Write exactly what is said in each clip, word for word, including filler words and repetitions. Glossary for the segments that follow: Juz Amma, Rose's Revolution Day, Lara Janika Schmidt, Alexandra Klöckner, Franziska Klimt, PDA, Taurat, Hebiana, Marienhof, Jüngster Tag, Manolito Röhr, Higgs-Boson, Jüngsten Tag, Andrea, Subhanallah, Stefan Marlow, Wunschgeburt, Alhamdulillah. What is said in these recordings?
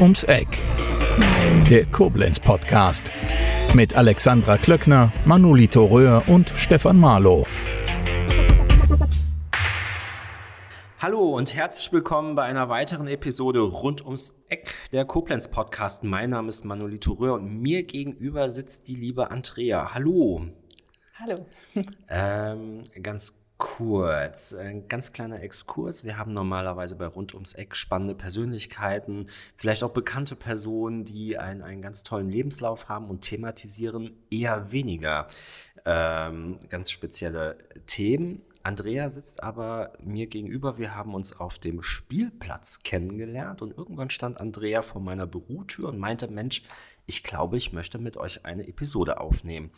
ums Eck. Der Koblenz-Podcast mit Alexandra Klöckner, Manolito Röhr und Stefan Marlow. Hallo und herzlich willkommen bei einer weiteren Episode rund ums Eck, der Koblenz-Podcast. Mein Name ist Manolito Röhr und mir gegenüber sitzt die liebe Andrea. Hallo. Hallo. Ähm, ganz kurz, ein ganz kleiner Exkurs. Wir haben normalerweise bei rund ums Eck spannende Persönlichkeiten, vielleicht auch bekannte Personen, die einen, einen ganz tollen Lebenslauf haben und thematisieren eher weniger ähm, ganz spezielle Themen. Andrea sitzt aber mir gegenüber. Wir haben uns auf dem Spielplatz kennengelernt und irgendwann stand Andrea vor meiner Bürotür und meinte, Mensch, ich glaube, ich möchte mit euch eine Episode aufnehmen.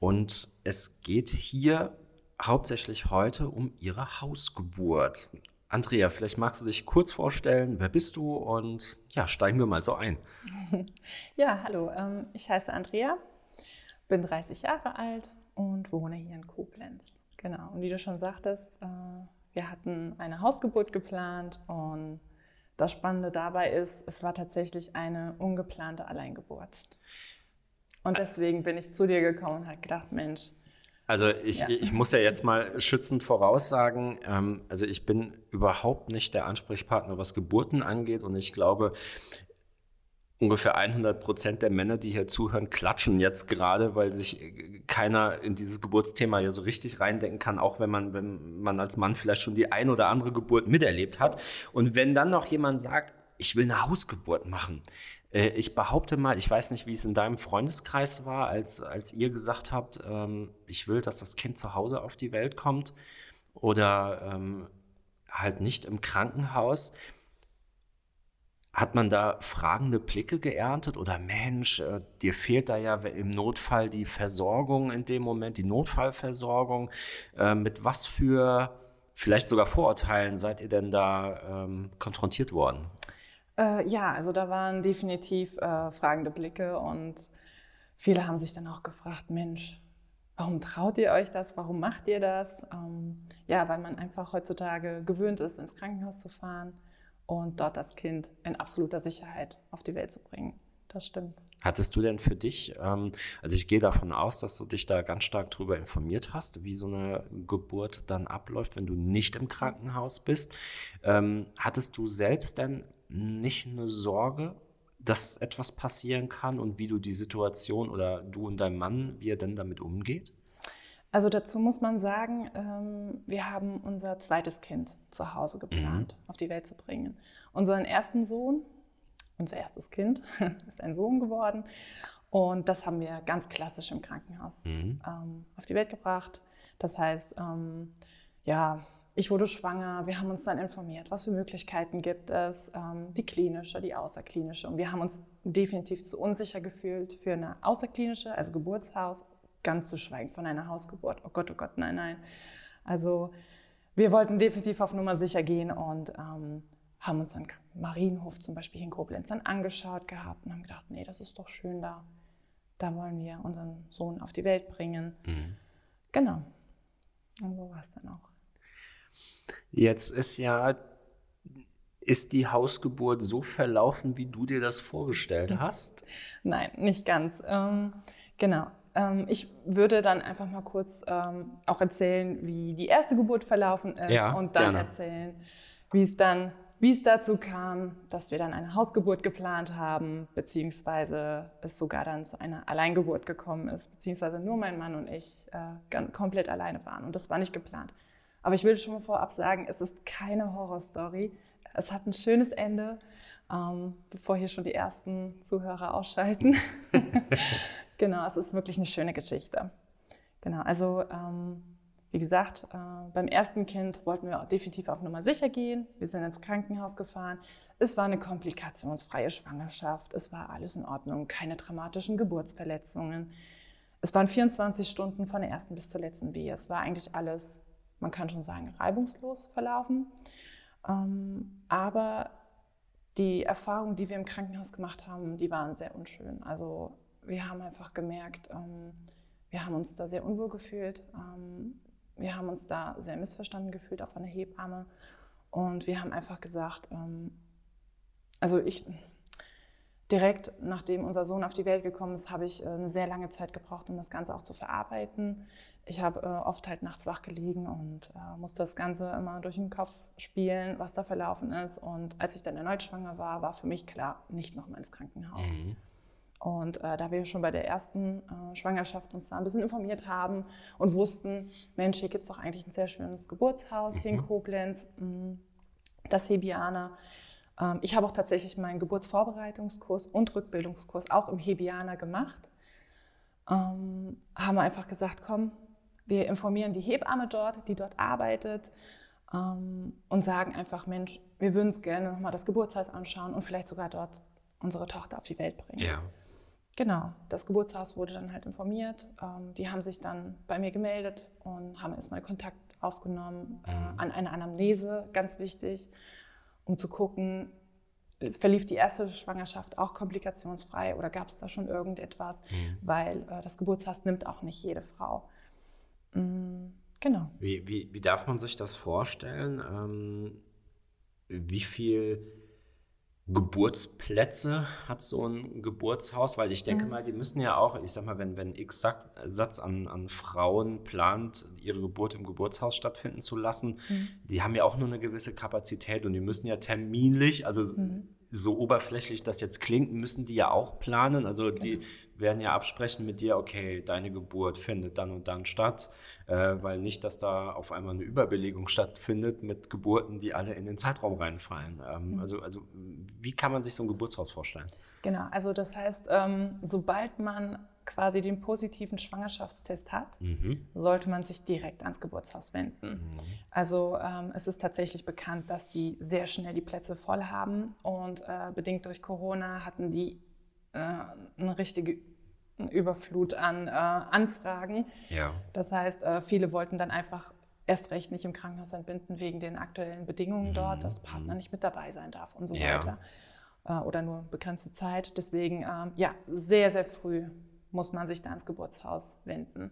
Und es geht hier hauptsächlich heute um ihre Hausgeburt. Andrea, vielleicht magst du dich kurz vorstellen, wer bist du? Und ja, steigen wir mal so ein. Ja, hallo, ich heiße Andrea, bin dreißig Jahre alt und wohne hier in Koblenz. Genau, und wie du schon sagtest, wir hatten eine Hausgeburt geplant und das Spannende dabei ist, es war tatsächlich eine ungeplante Alleingeburt. Und deswegen bin ich zu dir gekommen und habe gedacht, Mensch. Also ich, ja. ich muss ja jetzt mal schützend voraussagen, also ich bin überhaupt nicht der Ansprechpartner, was Geburten angeht, und ich glaube, ungefähr hundert Prozent der Männer, die hier zuhören, klatschen jetzt gerade, weil sich keiner in dieses Geburtsthema ja so richtig reindenken kann, auch wenn man, wenn man als Mann vielleicht schon die ein oder andere Geburt miterlebt hat. Und wenn dann noch jemand sagt, ich will eine Hausgeburt machen, äh, ich behaupte mal, ich weiß nicht, wie es in deinem Freundeskreis war, als, als ihr gesagt habt, ähm, ich will, dass das Kind zu Hause auf die Welt kommt oder ähm, halt nicht im Krankenhaus. Hat man da fragende Blicke geerntet oder Mensch, äh, dir fehlt da ja im Notfall die Versorgung in dem Moment, die Notfallversorgung. Äh, mit was für vielleicht sogar Vorurteilen seid ihr denn da ähm, konfrontiert worden? Äh, ja, also da waren definitiv äh, fragende Blicke und viele haben sich dann auch gefragt, Mensch, warum traut ihr euch das, warum macht ihr das? Ähm, ja, weil man einfach heutzutage gewöhnt ist, ins Krankenhaus zu fahren und dort das Kind in absoluter Sicherheit auf die Welt zu bringen. Das stimmt. Hattest du denn für dich, ähm, also ich gehe davon aus, dass du dich da ganz stark drüber informiert hast, wie so eine Geburt dann abläuft, wenn du nicht im Krankenhaus bist. Ähm, hattest du selbst denn nicht eine Sorge, dass etwas passieren kann und wie du die Situation oder du und dein Mann, wie ihr denn damit umgeht? Also dazu muss man sagen, ähm, wir haben unser zweites Kind zu Hause geplant, mhm. auf die Welt zu bringen. Unseren ersten Sohn, unser erstes Kind, ist ein Sohn geworden. Und das haben wir ganz klassisch im Krankenhaus mhm. ähm, auf die Welt gebracht. Das heißt, ähm, ja, ich wurde schwanger, wir haben uns dann informiert, was für Möglichkeiten gibt es, ähm, die klinische, die außerklinische. Und wir haben uns definitiv zu unsicher gefühlt für eine außerklinische, also Geburtshaus, ganz zu schweigen von einer Hausgeburt. Oh Gott, oh Gott, nein, nein. Also wir wollten definitiv auf Nummer sicher gehen und ähm, haben uns dann Marienhof zum Beispiel in Koblenz dann angeschaut gehabt und haben gedacht, nee, das ist doch schön da. Da wollen wir unseren Sohn auf die Welt bringen. Mhm. Genau. Und so war es dann auch. Jetzt ist ja, ist die Hausgeburt so verlaufen, wie du dir das vorgestellt hast? Nein, nicht ganz. Ähm, genau. Ich würde dann einfach mal kurz ähm, auch erzählen, wie die erste Geburt verlaufen ist ja, und dann gerne. erzählen, wie es dann, wie es dazu kam, dass wir dann eine Hausgeburt geplant haben, beziehungsweise es sogar dann zu einer Alleingeburt gekommen ist, beziehungsweise nur mein Mann und ich äh, komplett alleine waren und das war nicht geplant. Aber ich will schon mal vorab sagen, es ist keine Horrorstory, es hat ein schönes Ende, ähm, bevor hier schon die ersten Zuhörer ausschalten. Genau, es ist wirklich eine schöne Geschichte. Genau, also ähm, wie gesagt, äh, beim ersten Kind wollten wir definitiv auf Nummer sicher gehen. Wir sind ins Krankenhaus gefahren. Es war eine komplikationsfreie Schwangerschaft. Es war alles in Ordnung, keine dramatischen Geburtsverletzungen. Es waren vierundzwanzig Stunden von der ersten bis zur letzten Wehe. Es war eigentlich alles, man kann schon sagen, reibungslos verlaufen. Ähm, aber die Erfahrungen, die wir im Krankenhaus gemacht haben, die waren sehr unschön. Also wir haben einfach gemerkt, ähm, wir haben uns da sehr unwohl gefühlt, ähm, wir haben uns da sehr missverstanden gefühlt, auch von der Hebamme. Und wir haben einfach gesagt, ähm, also ich, direkt nachdem unser Sohn auf die Welt gekommen ist, habe ich eine sehr lange Zeit gebraucht, um das Ganze auch zu verarbeiten. Ich habe oft halt nachts wach gelegen und musste das Ganze immer durch den Kopf spielen, was da verlaufen ist. Und als ich dann erneut schwanger war, war für mich klar, nicht nochmal ins Krankenhaus. Mhm. Und äh, da wir schon bei der ersten äh, Schwangerschaft uns da ein bisschen informiert haben und wussten, Mensch, hier gibt es doch eigentlich ein sehr schönes Geburtshaus hier mhm. in Koblenz, mh, das Hebiana. Ähm, ich habe auch tatsächlich meinen Geburtsvorbereitungskurs und Rückbildungskurs auch im Hebiana gemacht. Ähm, haben wir einfach gesagt, komm, wir informieren die Hebamme dort, die dort arbeitet, ähm, und sagen einfach, Mensch, wir würden uns gerne nochmal das Geburtshaus anschauen und vielleicht sogar dort unsere Tochter auf die Welt bringen. Ja. Genau, das Geburtshaus wurde dann halt informiert. Ähm, die haben sich dann bei mir gemeldet und haben erstmal Kontakt aufgenommen äh, an eine Anamnese, ganz wichtig, um zu gucken, verlief die erste Schwangerschaft auch komplikationsfrei oder gab es da schon irgendetwas, mhm. weil äh, das Geburtshaus nimmt auch nicht jede Frau. Mhm, genau. Wie, wie, wie darf man sich das vorstellen? Ähm, wie viel Geburtsplätze hat so ein Geburtshaus, weil ich denke mhm. mal, die müssen ja auch, ich sag mal, wenn, wenn X Satz an, an Frauen plant, ihre Geburt im Geburtshaus stattfinden zu lassen, mhm. die haben ja auch nur eine gewisse Kapazität und die müssen ja terminlich, also mhm. so oberflächlich das jetzt klingt, müssen die ja auch planen, also genau. die werden ja absprechen mit dir, okay, deine Geburt findet dann und dann statt, äh, weil nicht, dass da auf einmal eine Überbelegung stattfindet mit Geburten, die alle in den Zeitraum reinfallen. Ähm, mhm. also, also wie kann man sich so ein Geburtshaus vorstellen? Genau, also das heißt, ähm, sobald man quasi den positiven Schwangerschaftstest hat, mhm. sollte man sich direkt ans Geburtshaus wenden. Mhm. Also ähm, es ist tatsächlich bekannt, dass die sehr schnell die Plätze voll haben und äh, bedingt durch Corona hatten die eine richtige Überflut an äh, Anfragen. Ja. Das heißt, äh, viele wollten dann einfach erst recht nicht im Krankenhaus entbinden wegen den aktuellen Bedingungen mhm. dort, dass Partner nicht mit dabei sein darf und so ja. weiter. Äh, oder nur begrenzte Zeit. Deswegen, ähm, ja, sehr, sehr früh muss man sich da ans Geburtshaus wenden.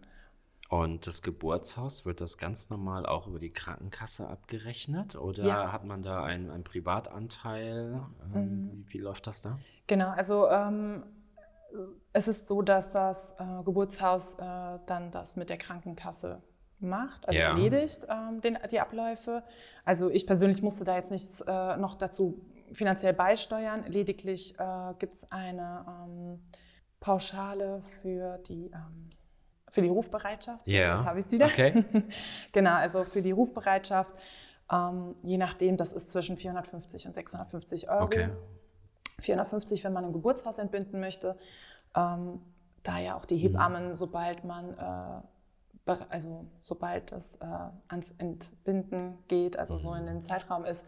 Und das Geburtshaus, wird das ganz normal auch über die Krankenkasse abgerechnet? Oder ja. hat man da einen, einen Privatanteil? Ähm, mhm. wie, wie läuft das da? Genau, also ähm, es ist so, dass das äh, Geburtshaus äh, dann das mit der Krankenkasse macht, also ja. erledigt ähm, den, die Abläufe. Also ich persönlich musste da jetzt nichts äh, noch dazu finanziell beisteuern. Lediglich äh, gibt es eine ähm, Pauschale für die... Ähm, Für die Rufbereitschaft, yeah. jetzt habe ich es wieder. Okay. Genau, also für die Rufbereitschaft, ähm, je nachdem, das ist zwischen vierhundertfünfzig und sechshundertfünfzig Euro. Okay. vierhundertfünfzig, wenn man ein Geburtshaus entbinden möchte, ähm, da ja auch die Hebammen, mhm. sobald man, äh, also sobald das äh, ans Entbinden geht, also mhm. so in dem Zeitraum ist,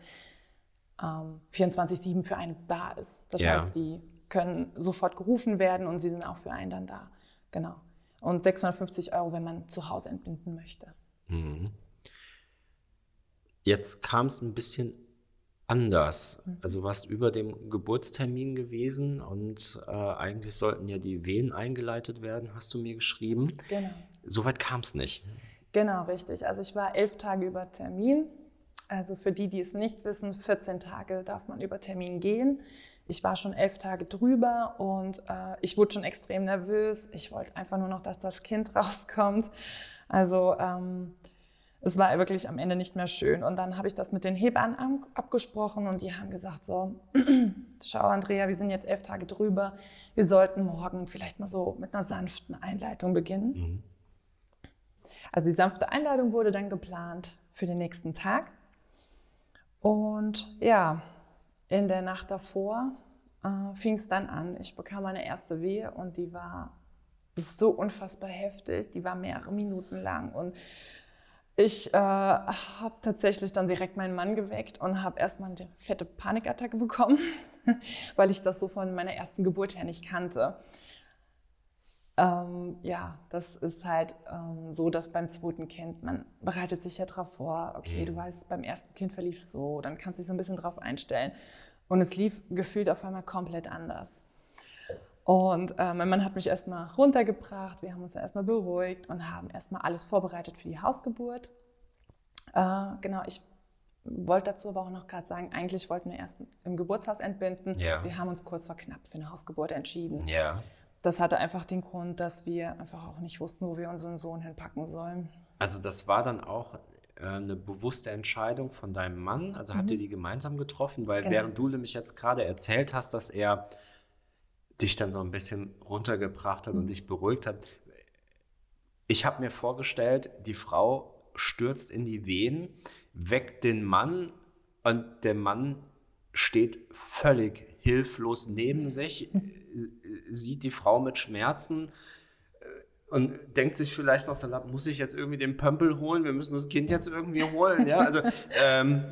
ähm, vierundzwanzig sieben für einen da ist. Das yeah. heißt, die können sofort gerufen werden und sie sind auch für einen dann da, genau. Und sechshundertfünfzig Euro, wenn man zu Hause entbinden möchte. Jetzt kam es ein bisschen anders. Also du warst über dem Geburtstermin gewesen und äh, eigentlich sollten ja die Wehen eingeleitet werden, hast du mir geschrieben. Genau. Soweit kam es nicht. Genau, richtig. Also ich war elf Tage über Termin. Also für die, die es nicht wissen, vierzehn Tage darf man über Termin gehen. Ich war schon elf Tage drüber und äh, ich wurde schon extrem nervös. Ich wollte einfach nur noch, dass das Kind rauskommt. Also ähm, es war wirklich am Ende nicht mehr schön. Und dann habe ich das mit den Hebammen abgesprochen und die haben gesagt so, schau Andrea, wir sind jetzt elf Tage drüber. Wir sollten morgen vielleicht mal so mit einer sanften Einleitung beginnen. Mhm. Also die sanfte Einleitung wurde dann geplant für den nächsten Tag. Und ja, in der Nacht davor äh, fing es dann an. Ich bekam meine erste Wehe und die war so unfassbar heftig. Die war mehrere Minuten lang und ich äh, habe tatsächlich dann direkt meinen Mann geweckt und habe erstmal eine fette Panikattacke bekommen, weil ich das so von meiner ersten Geburt her nicht kannte. Ähm, ja, das ist halt ähm, so, dass beim zweiten Kind, man bereitet sich ja drauf vor, okay, du weißt, beim ersten Kind verlief es so, dann kannst du dich so ein bisschen drauf einstellen. Und es lief gefühlt auf einmal komplett anders. Und ähm, mein Mann hat mich erstmal runtergebracht, wir haben uns erstmal beruhigt und haben erstmal alles vorbereitet für die Hausgeburt. Äh, genau, ich wollte dazu aber auch noch gerade sagen, eigentlich wollten wir erst im Geburtshaus entbinden. Yeah. Wir haben uns kurz vor knapp für eine Hausgeburt entschieden. Yeah. Das hatte einfach den Grund, dass wir einfach auch nicht wussten, wo wir unseren Sohn hinpacken sollen. Also das war dann auch eine bewusste Entscheidung von deinem Mann? Also mhm. habt ihr die gemeinsam getroffen? Weil genau. während du nämlich jetzt gerade erzählt hast, dass er dich dann so ein bisschen runtergebracht hat mhm. und dich beruhigt hat. Ich habe mir vorgestellt, die Frau stürzt in die Wehen, weckt den Mann und der Mann steht völlig hilflos neben sich, sieht die Frau mit Schmerzen und denkt sich vielleicht noch, salopp, muss ich jetzt irgendwie den Pömpel holen? Wir müssen das Kind jetzt irgendwie holen. Ja, also, ähm,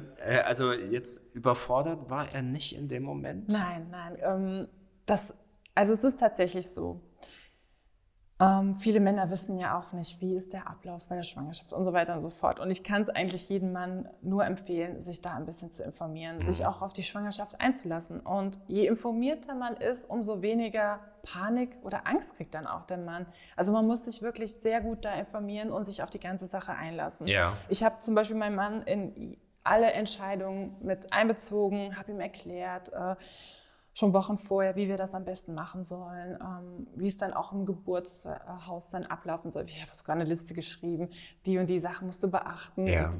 also jetzt überfordert war er nicht in dem Moment? Nein, nein. Ähm, das, also es ist tatsächlich so. Ähm, viele Männer wissen ja auch nicht, wie ist der Ablauf bei der Schwangerschaft und so weiter und so fort. Und ich kann es eigentlich jedem Mann nur empfehlen, sich da ein bisschen zu informieren, mhm. sich auch auf die Schwangerschaft einzulassen. Und je informierter man ist, umso weniger Panik oder Angst kriegt dann auch der Mann. Also man muss sich wirklich sehr gut da informieren und sich auf die ganze Sache einlassen. Ja. Ich habe zum Beispiel meinen Mann in alle Entscheidungen mit einbezogen, habe ihm erklärt, äh, schon Wochen vorher, wie wir das am besten machen sollen, ähm, wie es dann auch im Geburtshaus dann ablaufen soll. Ich habe sogar eine Liste geschrieben, die und die Sachen musst du beachten. Ja.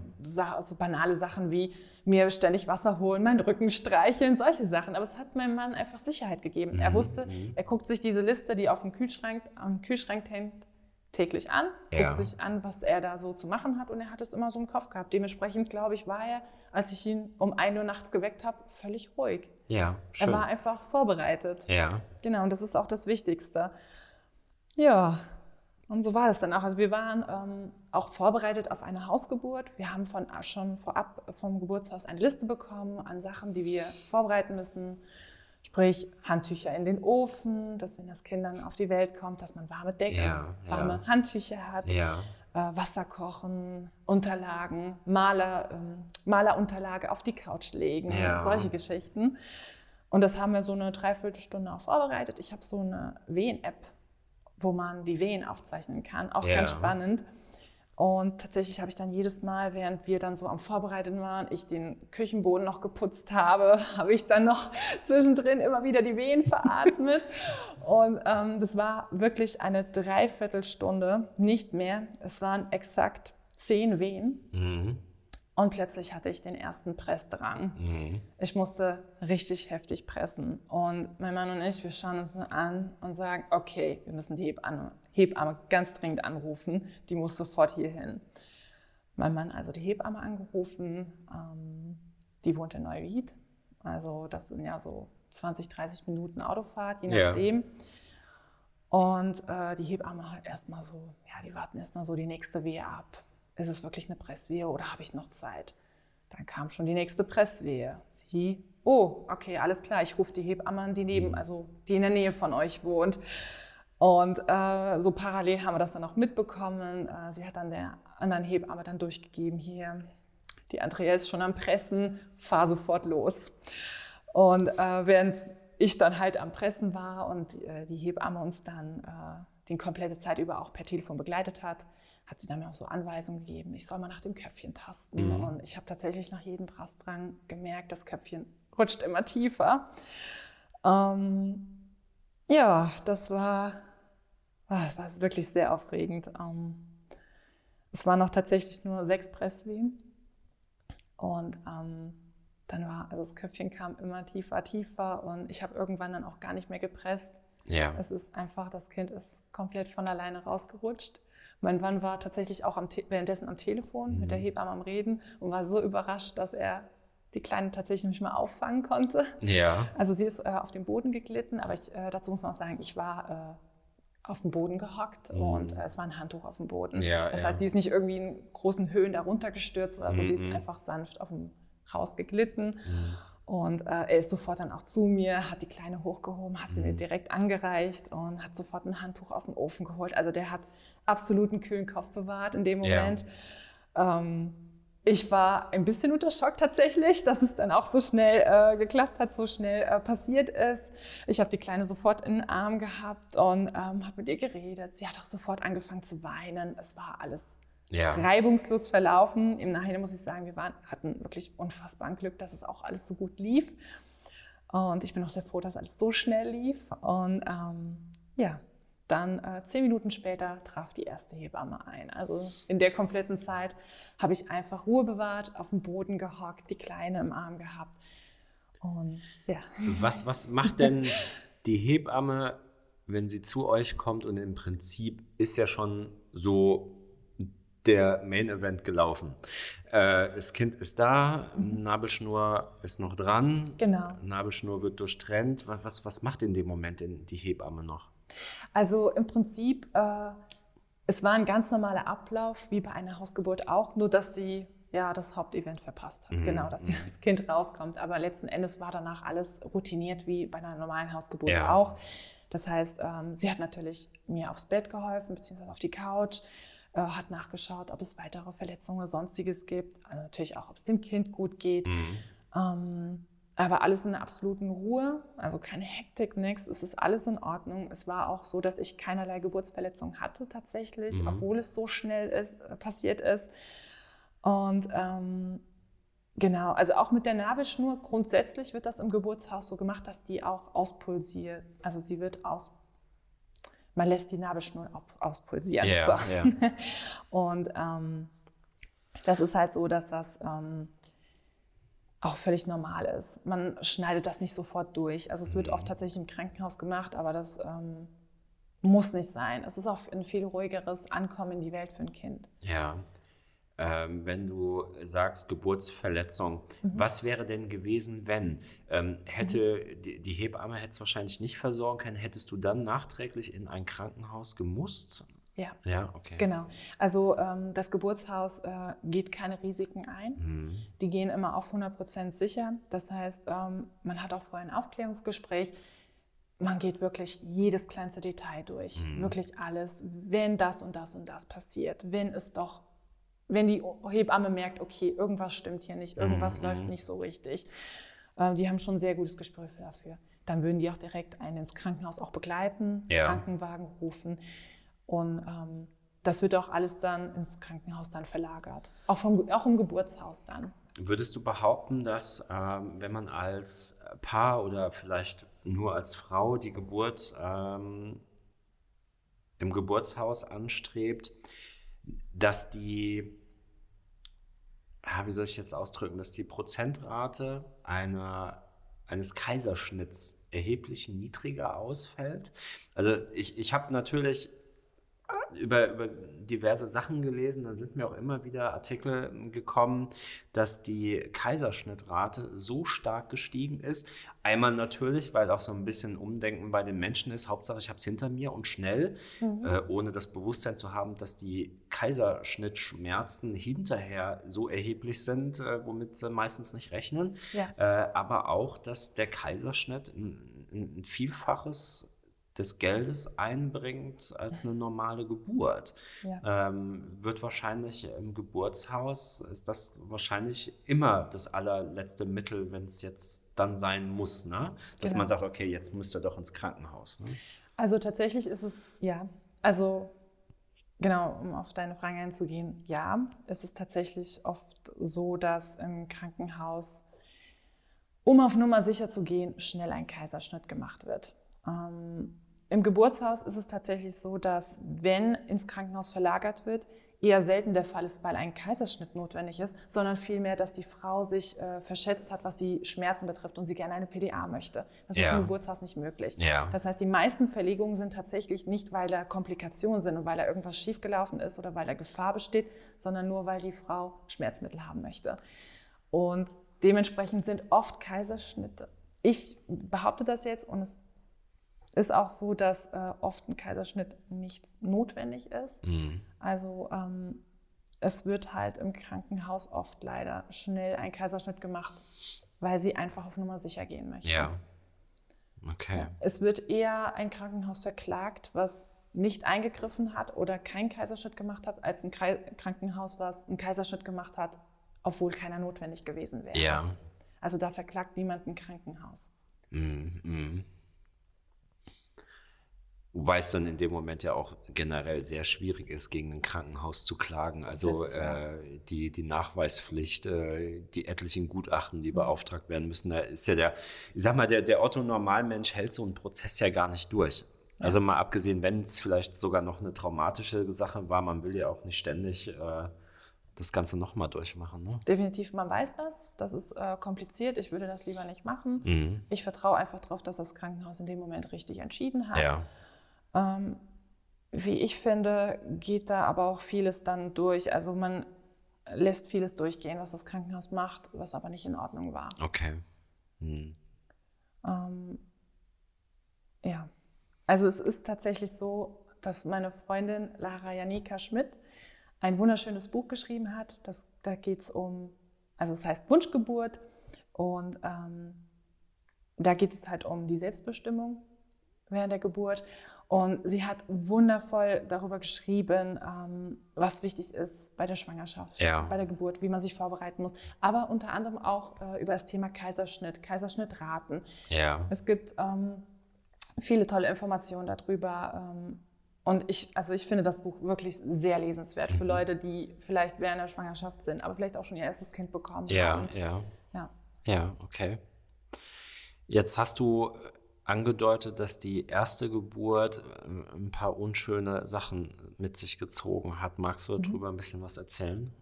So banale Sachen wie mir ständig Wasser holen, meinen Rücken streicheln, solche Sachen. Aber es hat meinem Mann einfach Sicherheit gegeben. Mhm. Er wusste, er guckt sich diese Liste, die auf dem Kühlschrank, am Kühlschrank hängt, täglich an, ja. guckt sich an, was er da so zu machen hat und er hat es immer so im Kopf gehabt. Dementsprechend, glaube ich, war er, als ich ihn um ein Uhr nachts geweckt habe, völlig ruhig. Ja, schön. Er war einfach vorbereitet. Ja. Genau, und das ist auch das Wichtigste. Ja, und so war es dann auch. Also wir waren ähm, auch vorbereitet auf eine Hausgeburt. Wir haben von, schon vorab vom Geburtshaus eine Liste bekommen an Sachen, die wir vorbereiten müssen. Sprich, Handtücher in den Ofen, dass wenn das Kind dann auf die Welt kommt, dass man warme Decken, ja, warme ja. Handtücher hat, ja. äh, Wasser kochen, Unterlagen, Maler, äh, Malerunterlage auf die Couch legen, ja. solche Geschichten. Und das haben wir so eine Dreiviertelstunde auch vorbereitet. Ich habe so eine Wehen-App, wo man die Wehen aufzeichnen kann, auch ja. ganz spannend. Und tatsächlich habe ich dann jedes Mal, während wir dann so am Vorbereiten waren, ich den Küchenboden noch geputzt habe, habe ich dann noch zwischendrin immer wieder die Wehen veratmet. Und ähm, das war wirklich eine Dreiviertelstunde, nicht mehr. Es waren exakt zehn Wehen. Mhm. Und plötzlich hatte ich den ersten Pressdrang. Mhm. Ich musste richtig heftig pressen. Und mein Mann und ich, wir schauen uns an und sagen, okay, wir müssen die Hebamme Hebamme ganz dringend anrufen, die muss sofort hier hin. Mein Mann also die Hebamme angerufen, ähm, die wohnt in Neuwied, also das sind ja so zwanzig, dreißig Minuten Autofahrt, je nachdem. Ja. Und äh, die Hebamme hat erstmal so, ja, die warten erstmal so die nächste Wehe ab. Ist es wirklich eine Presswehe oder habe ich noch Zeit? Dann kam schon die nächste Presswehe. Sie, oh, okay, alles klar, ich rufe die Hebamme an, die neben, also die in der Nähe von euch wohnt. Und äh, so parallel haben wir das dann auch mitbekommen. Äh, sie hat dann der anderen Hebamme dann durchgegeben, hier, die Andrea ist schon am Pressen, fahr sofort los. Und äh, während ich dann halt am Pressen war und äh, die Hebamme uns dann äh, die komplette Zeit über auch per Telefon begleitet hat, hat sie dann mir auch so Anweisungen gegeben, ich soll mal nach dem Köpfchen tasten. Mhm. Und ich habe tatsächlich nach jedem Pressdrang gemerkt, das Köpfchen rutscht immer tiefer. Ähm, ja, das war... Es war wirklich sehr aufregend. Es waren noch tatsächlich nur sechs Presswehen. Und ähm, dann war, also das Köpfchen kam immer tiefer, tiefer. Und ich habe irgendwann dann auch gar nicht mehr gepresst. Ja. Es ist einfach, das Kind ist komplett von alleine rausgerutscht. Mein Mann war tatsächlich auch am Te- währenddessen am Telefon mhm. mit der Hebamme am Reden und war so überrascht, dass er die Kleine tatsächlich nicht mehr auffangen konnte. Ja. Also sie ist äh, auf den Boden geglitten. Aber ich, äh, dazu muss man auch sagen, ich war... Äh, auf dem Boden gehockt mhm. und äh, es war ein Handtuch auf dem Boden. Ja, das ja. heißt, die ist nicht irgendwie in großen Höhen darunter gestürzt, also mhm. sie ist einfach sanft auf dem rausgeglitten. Mhm. Und äh, er ist sofort dann auch zu mir, hat die Kleine hochgehoben, hat mhm. sie mir direkt angereicht und hat sofort ein Handtuch aus dem Ofen geholt. Also der hat absolut einen kühlen Kopf bewahrt in dem Moment. Ja. Ähm, ich war ein bisschen unter Schock tatsächlich, dass es dann auch so schnell äh, geklappt hat, so schnell äh, passiert ist. Ich habe die Kleine sofort in den Arm gehabt und ähm, habe mit ihr geredet. Sie hat auch sofort angefangen zu weinen. Es war alles ja. reibungslos verlaufen. Im Nachhinein muss ich sagen, wir waren, hatten wirklich unfassbar Glück, dass es auch alles so gut lief. Und ich bin auch sehr froh, dass alles so schnell lief. Und ähm, ja, dann äh, zehn Minuten später traf die erste Hebamme ein. Also in der kompletten Zeit habe ich einfach Ruhe bewahrt, auf dem Boden gehockt, die Kleine im Arm gehabt. Und ja. Was, was macht denn die Hebamme, wenn sie zu euch kommt und im Prinzip ist ja schon so der Main Event gelaufen. Äh, das Kind ist da, mhm. Nabelschnur ist noch dran, genau. Nabelschnur wird durchtrennt. Was, was, was macht in dem Moment in die Hebamme noch? Also im Prinzip, äh, es war ein ganz normaler Ablauf, wie bei einer Hausgeburt auch, nur dass sie ja das Hauptevent verpasst hat, mhm. genau, dass mhm. das Kind rauskommt. Aber letzten Endes war danach alles routiniert, wie bei einer normalen Hausgeburt ja. auch. Das heißt, ähm, sie hat natürlich mir aufs Bett geholfen, beziehungsweise auf die Couch, äh, hat nachgeschaut, ob es weitere Verletzungen oder Sonstiges gibt, also natürlich auch, ob es dem Kind gut geht. Mhm. Ähm, aber alles in der absoluten Ruhe, also keine Hektik, nichts, es ist alles in Ordnung. Es war auch so, dass ich keinerlei Geburtsverletzungen hatte tatsächlich, mhm. obwohl es so schnell ist, äh, passiert ist. Und ähm, genau, also auch mit der Nabelschnur, grundsätzlich wird das im Geburtshaus so gemacht, dass die auch auspulsiert, also sie wird aus, man lässt die Nabelschnur auspulsieren. Yeah, so. yeah. Und ähm, das ist halt so, dass das ähm, auch völlig normal ist. Man schneidet das nicht sofort durch, also es wird mhm. oft tatsächlich im Krankenhaus gemacht, aber das ähm, muss nicht sein. Es ist auch ein viel ruhigeres Ankommen in die Welt für ein Kind. Ja. Ähm, wenn du sagst Geburtsverletzung, mhm. was wäre denn gewesen, wenn? Ähm, hätte mhm. die, die Hebamme hätte es wahrscheinlich nicht versorgen können, hättest du dann nachträglich in ein Krankenhaus gemusst? Ja, ja, okay. Genau. Also ähm, das Geburtshaus äh, geht keine Risiken ein, mhm. die gehen immer auf hundert Prozent sicher. Das heißt, ähm, man hat auch vorher ein Aufklärungsgespräch. Man geht wirklich jedes kleinste Detail durch, mhm. wirklich alles, wenn das und das und das passiert, wenn es doch wenn die Hebamme merkt, okay, irgendwas stimmt hier nicht, irgendwas mhm. läuft nicht so richtig, ähm, die haben schon ein sehr gutes Gespür dafür. Dann würden die auch direkt einen ins Krankenhaus auch begleiten, ja. Krankenwagen rufen und ähm, das wird auch alles dann ins Krankenhaus dann verlagert, auch, vom, auch im Geburtshaus dann. Würdest du behaupten, dass ähm, wenn man als Paar oder vielleicht nur als Frau die Geburt ähm, im Geburtshaus anstrebt, dass die, wie soll ich jetzt ausdrücken, dass die Prozentrate einer, eines Kaiserschnitts erheblich niedriger ausfällt? Also ich, ich habe natürlich über, über diverse Sachen gelesen, dann sind mir auch immer wieder Artikel gekommen, dass die Kaiserschnittrate so stark gestiegen ist. Einmal natürlich, weil auch so ein bisschen Umdenken bei den Menschen ist, Hauptsache ich habe es hinter mir und schnell, mhm. äh, ohne das Bewusstsein zu haben, dass die Kaiserschnittschmerzen hinterher so erheblich sind, äh, womit sie meistens nicht rechnen, ja. äh, aber auch, dass der Kaiserschnitt ein, ein Vielfaches des Geldes einbringt als eine normale Geburt. Ja. Ähm, wird wahrscheinlich im Geburtshaus, ist das wahrscheinlich immer das allerletzte Mittel, wenn es jetzt dann sein muss, ne? Dass genau. man sagt, okay, jetzt müsst ihr doch ins Krankenhaus. Ne? Also tatsächlich ist es, ja, also genau, um auf deine Frage einzugehen, ja, es ist tatsächlich oft so, dass im Krankenhaus, um auf Nummer sicher zu gehen, schnell ein Kaiserschnitt gemacht wird. Ähm, Im Geburtshaus ist es tatsächlich so, dass, wenn ins Krankenhaus verlagert wird, eher selten der Fall ist, weil ein Kaiserschnitt notwendig ist, sondern vielmehr, dass die Frau sich äh, verschätzt hat, was die Schmerzen betrifft und sie gerne eine P D A möchte. Das ja. ist im Geburtshaus nicht möglich. Ja. Das heißt, die meisten Verlegungen sind tatsächlich nicht, weil da Komplikationen sind und weil da irgendwas schiefgelaufen ist oder weil da Gefahr besteht, sondern nur, weil die Frau Schmerzmittel haben möchte. Und dementsprechend sind oft Kaiserschnitte. Ich behaupte das jetzt und es ist auch so, dass äh, oft ein Kaiserschnitt nicht notwendig ist. Mhm. Also ähm, es wird halt im Krankenhaus oft leider schnell ein Kaiserschnitt gemacht, weil sie einfach auf Nummer sicher gehen möchten. Ja, okay. Es wird eher ein Krankenhaus verklagt, was nicht eingegriffen hat oder keinen Kaiserschnitt gemacht hat, als ein Kre- Krankenhaus, was einen Kaiserschnitt gemacht hat, obwohl keiner notwendig gewesen wäre. Ja. Also da verklagt niemand ein Krankenhaus. Mhm. Wobei es dann in dem Moment ja auch generell sehr schwierig ist, gegen ein Krankenhaus zu klagen. Also äh, die, die Nachweispflicht, äh, die etlichen Gutachten, die beauftragt werden müssen, da ist ja der, ich sag mal, der, der Otto-Normalmensch hält so einen Prozess ja gar nicht durch. Ja. Also mal abgesehen, wenn es vielleicht sogar noch eine traumatische Sache war, man will ja auch nicht ständig äh, das Ganze nochmal durchmachen. Ne? Definitiv, man weiß das. Das ist äh, kompliziert. Ich würde das lieber nicht machen. Mhm. Ich vertraue einfach darauf, dass das Krankenhaus in dem Moment richtig entschieden hat. Ja. Ähm, wie ich finde, geht da aber auch vieles dann durch. Also man lässt vieles durchgehen, was das Krankenhaus macht, was aber nicht in Ordnung war. Okay. Hm. Ähm, ja. Also es ist tatsächlich so, dass meine Freundin Lara Janika Schmidt ein wunderschönes Buch geschrieben hat. Das, da geht es um, also es heißt Wunschgeburt. Und ähm, da geht es halt um die Selbstbestimmung während der Geburt. Und sie hat wundervoll darüber geschrieben, ähm, was wichtig ist bei der Schwangerschaft, ja. bei der Geburt, wie man sich vorbereiten muss. Aber unter anderem auch äh, über das Thema Kaiserschnitt, Kaiserschnittraten. Ja. Es gibt ähm, viele tolle Informationen darüber. Ähm, und ich, also ich finde das Buch wirklich sehr lesenswert für Leute, die vielleicht während der Schwangerschaft sind, aber vielleicht auch schon ihr erstes Kind bekommen ja, haben. Ja, ja. Ja, okay. Jetzt hast du angedeutet, dass die erste Geburt ein paar unschöne Sachen mit sich gezogen hat. Magst du darüber mhm. ein bisschen was erzählen?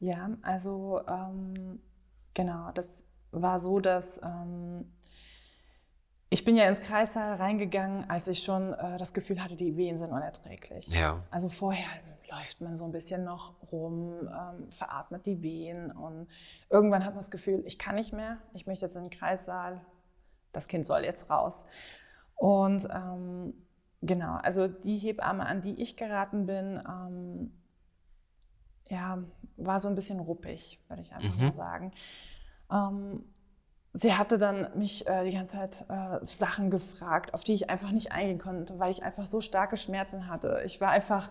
Ja, also ähm, genau, das war so, dass ähm, ich bin ja ins Kreißsaal reingegangen, als ich schon äh, das Gefühl hatte, die Wehen sind unerträglich. Ja. Also vorher läuft man so ein bisschen noch rum, ähm, veratmet die Wehen und irgendwann hat man das Gefühl, ich kann nicht mehr, ich möchte jetzt in den Kreißsaal. Das Kind soll jetzt raus. Und ähm, genau, also die Hebamme, an die ich geraten bin, ähm, ja, war so ein bisschen ruppig, würde ich einfach mhm. mal sagen. Ähm, sie hatte dann mich äh, die ganze Zeit äh, Sachen gefragt, auf die ich einfach nicht eingehen konnte, weil ich einfach so starke Schmerzen hatte. Ich war einfach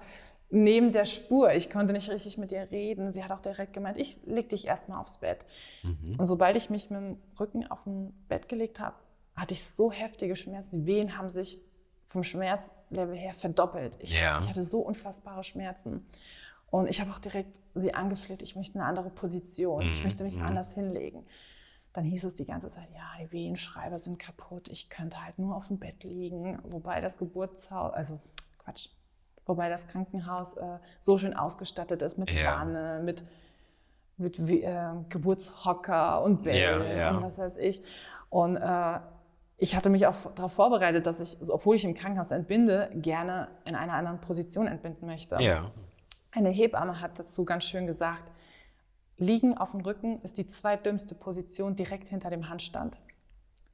neben der Spur. Ich konnte nicht richtig mit ihr reden. Sie hat auch direkt gemeint, ich leg dich erstmal aufs Bett. Mhm. Und sobald ich mich mit dem Rücken auf dem Bett gelegt habe, hatte ich so heftige Schmerzen. Die Wehen haben sich vom Schmerzlevel her verdoppelt. Ich, yeah. ich hatte so unfassbare Schmerzen. Und ich habe auch direkt sie angefleht, ich möchte eine andere Position. Mhm. Ich möchte mich mhm. anders hinlegen. Dann hieß es die ganze Zeit, ja, die Wehenschreiber sind kaputt. Ich könnte halt nur auf dem Bett liegen. Wobei das Geburtshaus, also Quatsch. Wobei das Krankenhaus äh, so schön ausgestattet ist mit yeah. Wanne, mit, mit äh, Geburtshocker und Bällen yeah, yeah. und was weiß ich. Und äh, ich hatte mich auch darauf vorbereitet, dass ich, also obwohl ich im Krankenhaus entbinde, gerne in einer anderen Position entbinden möchte. Yeah. Eine Hebamme hat dazu ganz schön gesagt, liegen auf dem Rücken ist die zweitdümmste Position direkt hinter dem Handstand,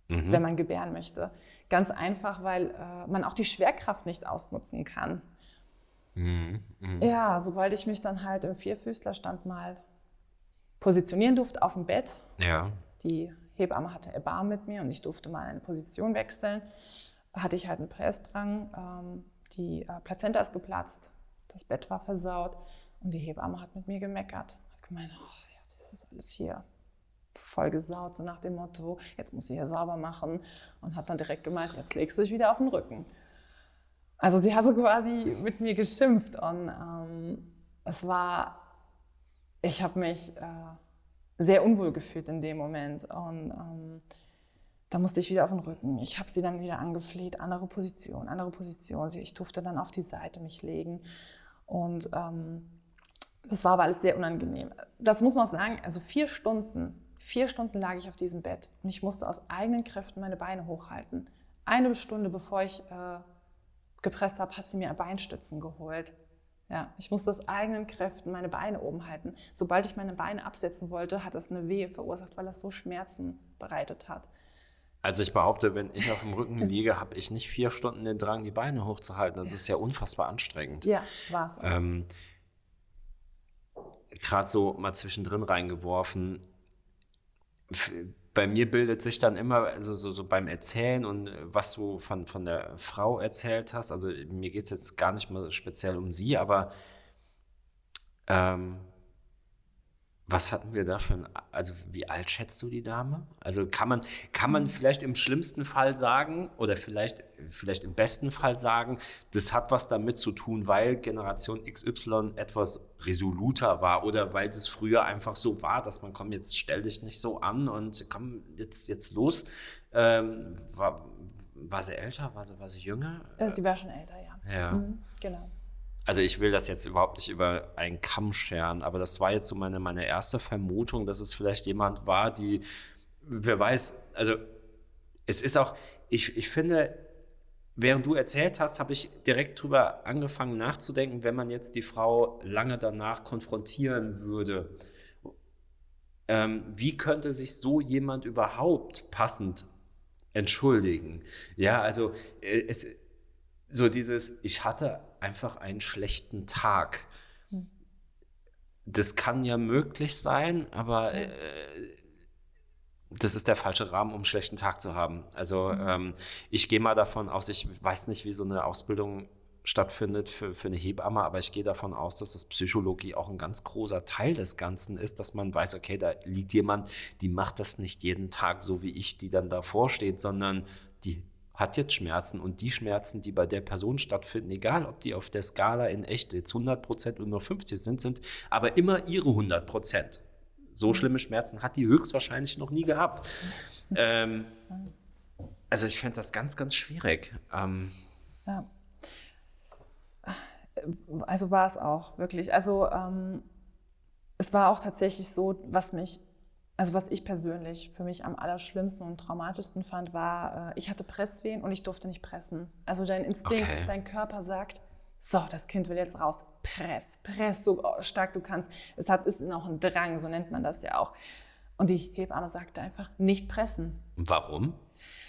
mhm. wenn man gebären möchte. Ganz einfach, weil äh, man auch die Schwerkraft nicht ausnutzen kann. Mhm, mh. Ja, sobald ich mich dann halt im Vierfüßlerstand mal positionieren durfte auf dem Bett, ja. die Hebamme hatte Erbarmen mit mir und ich durfte mal eine Position wechseln, hatte ich halt einen Pressdrang, ähm, die äh, Plazenta ist geplatzt, das Bett war versaut und die Hebamme hat mit mir gemeckert, hat gemeint, oh, ja, das ist alles hier voll gesaut, so nach dem Motto, jetzt muss ich hier sauber machen und hat dann direkt gemeint, jetzt legst du dich wieder auf den Rücken. Also sie hat so quasi mit mir geschimpft und ähm, es war, ich habe mich äh, sehr unwohl gefühlt in dem Moment und ähm, da musste ich wieder auf den Rücken. Ich habe sie dann wieder angefleht, andere Position, andere Position. Ich durfte dann auf die Seite mich legen und ähm, das war aber alles sehr unangenehm. Das muss man auch sagen, also vier Stunden, vier Stunden lag ich auf diesem Bett und ich musste aus eigenen Kräften meine Beine hochhalten. Eine Stunde bevor ich äh, gepresst habe, hat sie mir Beinstützen geholt. Ja, ich musste aus eigenen Kräften meine Beine oben halten. Sobald ich meine Beine absetzen wollte, hat das eine Wehe verursacht, weil das so Schmerzen bereitet hat. Also ich behaupte, wenn ich auf dem Rücken liege, habe ich nicht vier Stunden den Drang, die Beine hochzuhalten. Das ist ja unfassbar anstrengend. Ja, war es. Ähm, Gerade so mal zwischendrin reingeworfen. Bei mir bildet sich dann immer, also so, so beim Erzählen und was du von, von der Frau erzählt hast, also mir geht es jetzt gar nicht mal speziell um sie, aber ähm, Was hatten wir da für ein, also wie alt schätzt du die Dame? Also kann man, kann man vielleicht im schlimmsten Fall sagen oder vielleicht, vielleicht im besten Fall sagen, das hat was damit zu tun, weil Generation X Y etwas resoluter war oder weil es früher einfach so war, dass man, komm, jetzt stell dich nicht so an und komm, jetzt, jetzt los. Ähm, war, war sie älter, war sie, war sie jünger? Sie war schon älter, ja. Ja. Mhm, genau. Also ich will das jetzt überhaupt nicht über einen Kamm scheren, aber das war jetzt so meine, meine erste Vermutung, dass es vielleicht jemand war, die, wer weiß, also es ist auch, ich, ich finde, während du erzählt hast, habe ich direkt drüber angefangen nachzudenken, wenn man jetzt die Frau lange danach konfrontieren würde, ähm, wie könnte sich so jemand überhaupt passend entschuldigen? Ja, also es, so dieses, ich hatte einfach einen schlechten Tag. Das kann ja möglich sein, aber äh, das ist der falsche Rahmen, um einen schlechten Tag zu haben. Also ähm, ich gehe mal davon aus, ich weiß nicht, wie so eine Ausbildung stattfindet für, für eine Hebamme, aber ich gehe davon aus, dass das Psychologie auch ein ganz großer Teil des Ganzen ist, dass man weiß, okay, da liegt jemand, die macht das nicht jeden Tag so wie ich, die dann davor steht, sondern die hat jetzt Schmerzen und die Schmerzen, die bei der Person stattfinden, egal ob die auf der Skala in echt jetzt hundert Prozent oder nur fünfzig sind, sind aber immer ihre hundert Prozent. So schlimme Schmerzen hat die höchstwahrscheinlich noch nie gehabt. Ähm, also ich fände das ganz, ganz schwierig. Ähm, ja. Also war es auch, wirklich. Also ähm, es war auch tatsächlich so, was mich Also was ich persönlich für mich am allerschlimmsten und traumatischsten fand, war, ich hatte Presswehen und ich durfte nicht pressen. Also dein Instinkt, okay. Dein Körper sagt, so, das Kind will jetzt raus, press, press so stark du kannst. Es hat, ist noch ein Drang, so nennt man das ja auch. Und die Hebamme sagte einfach, nicht pressen. Warum?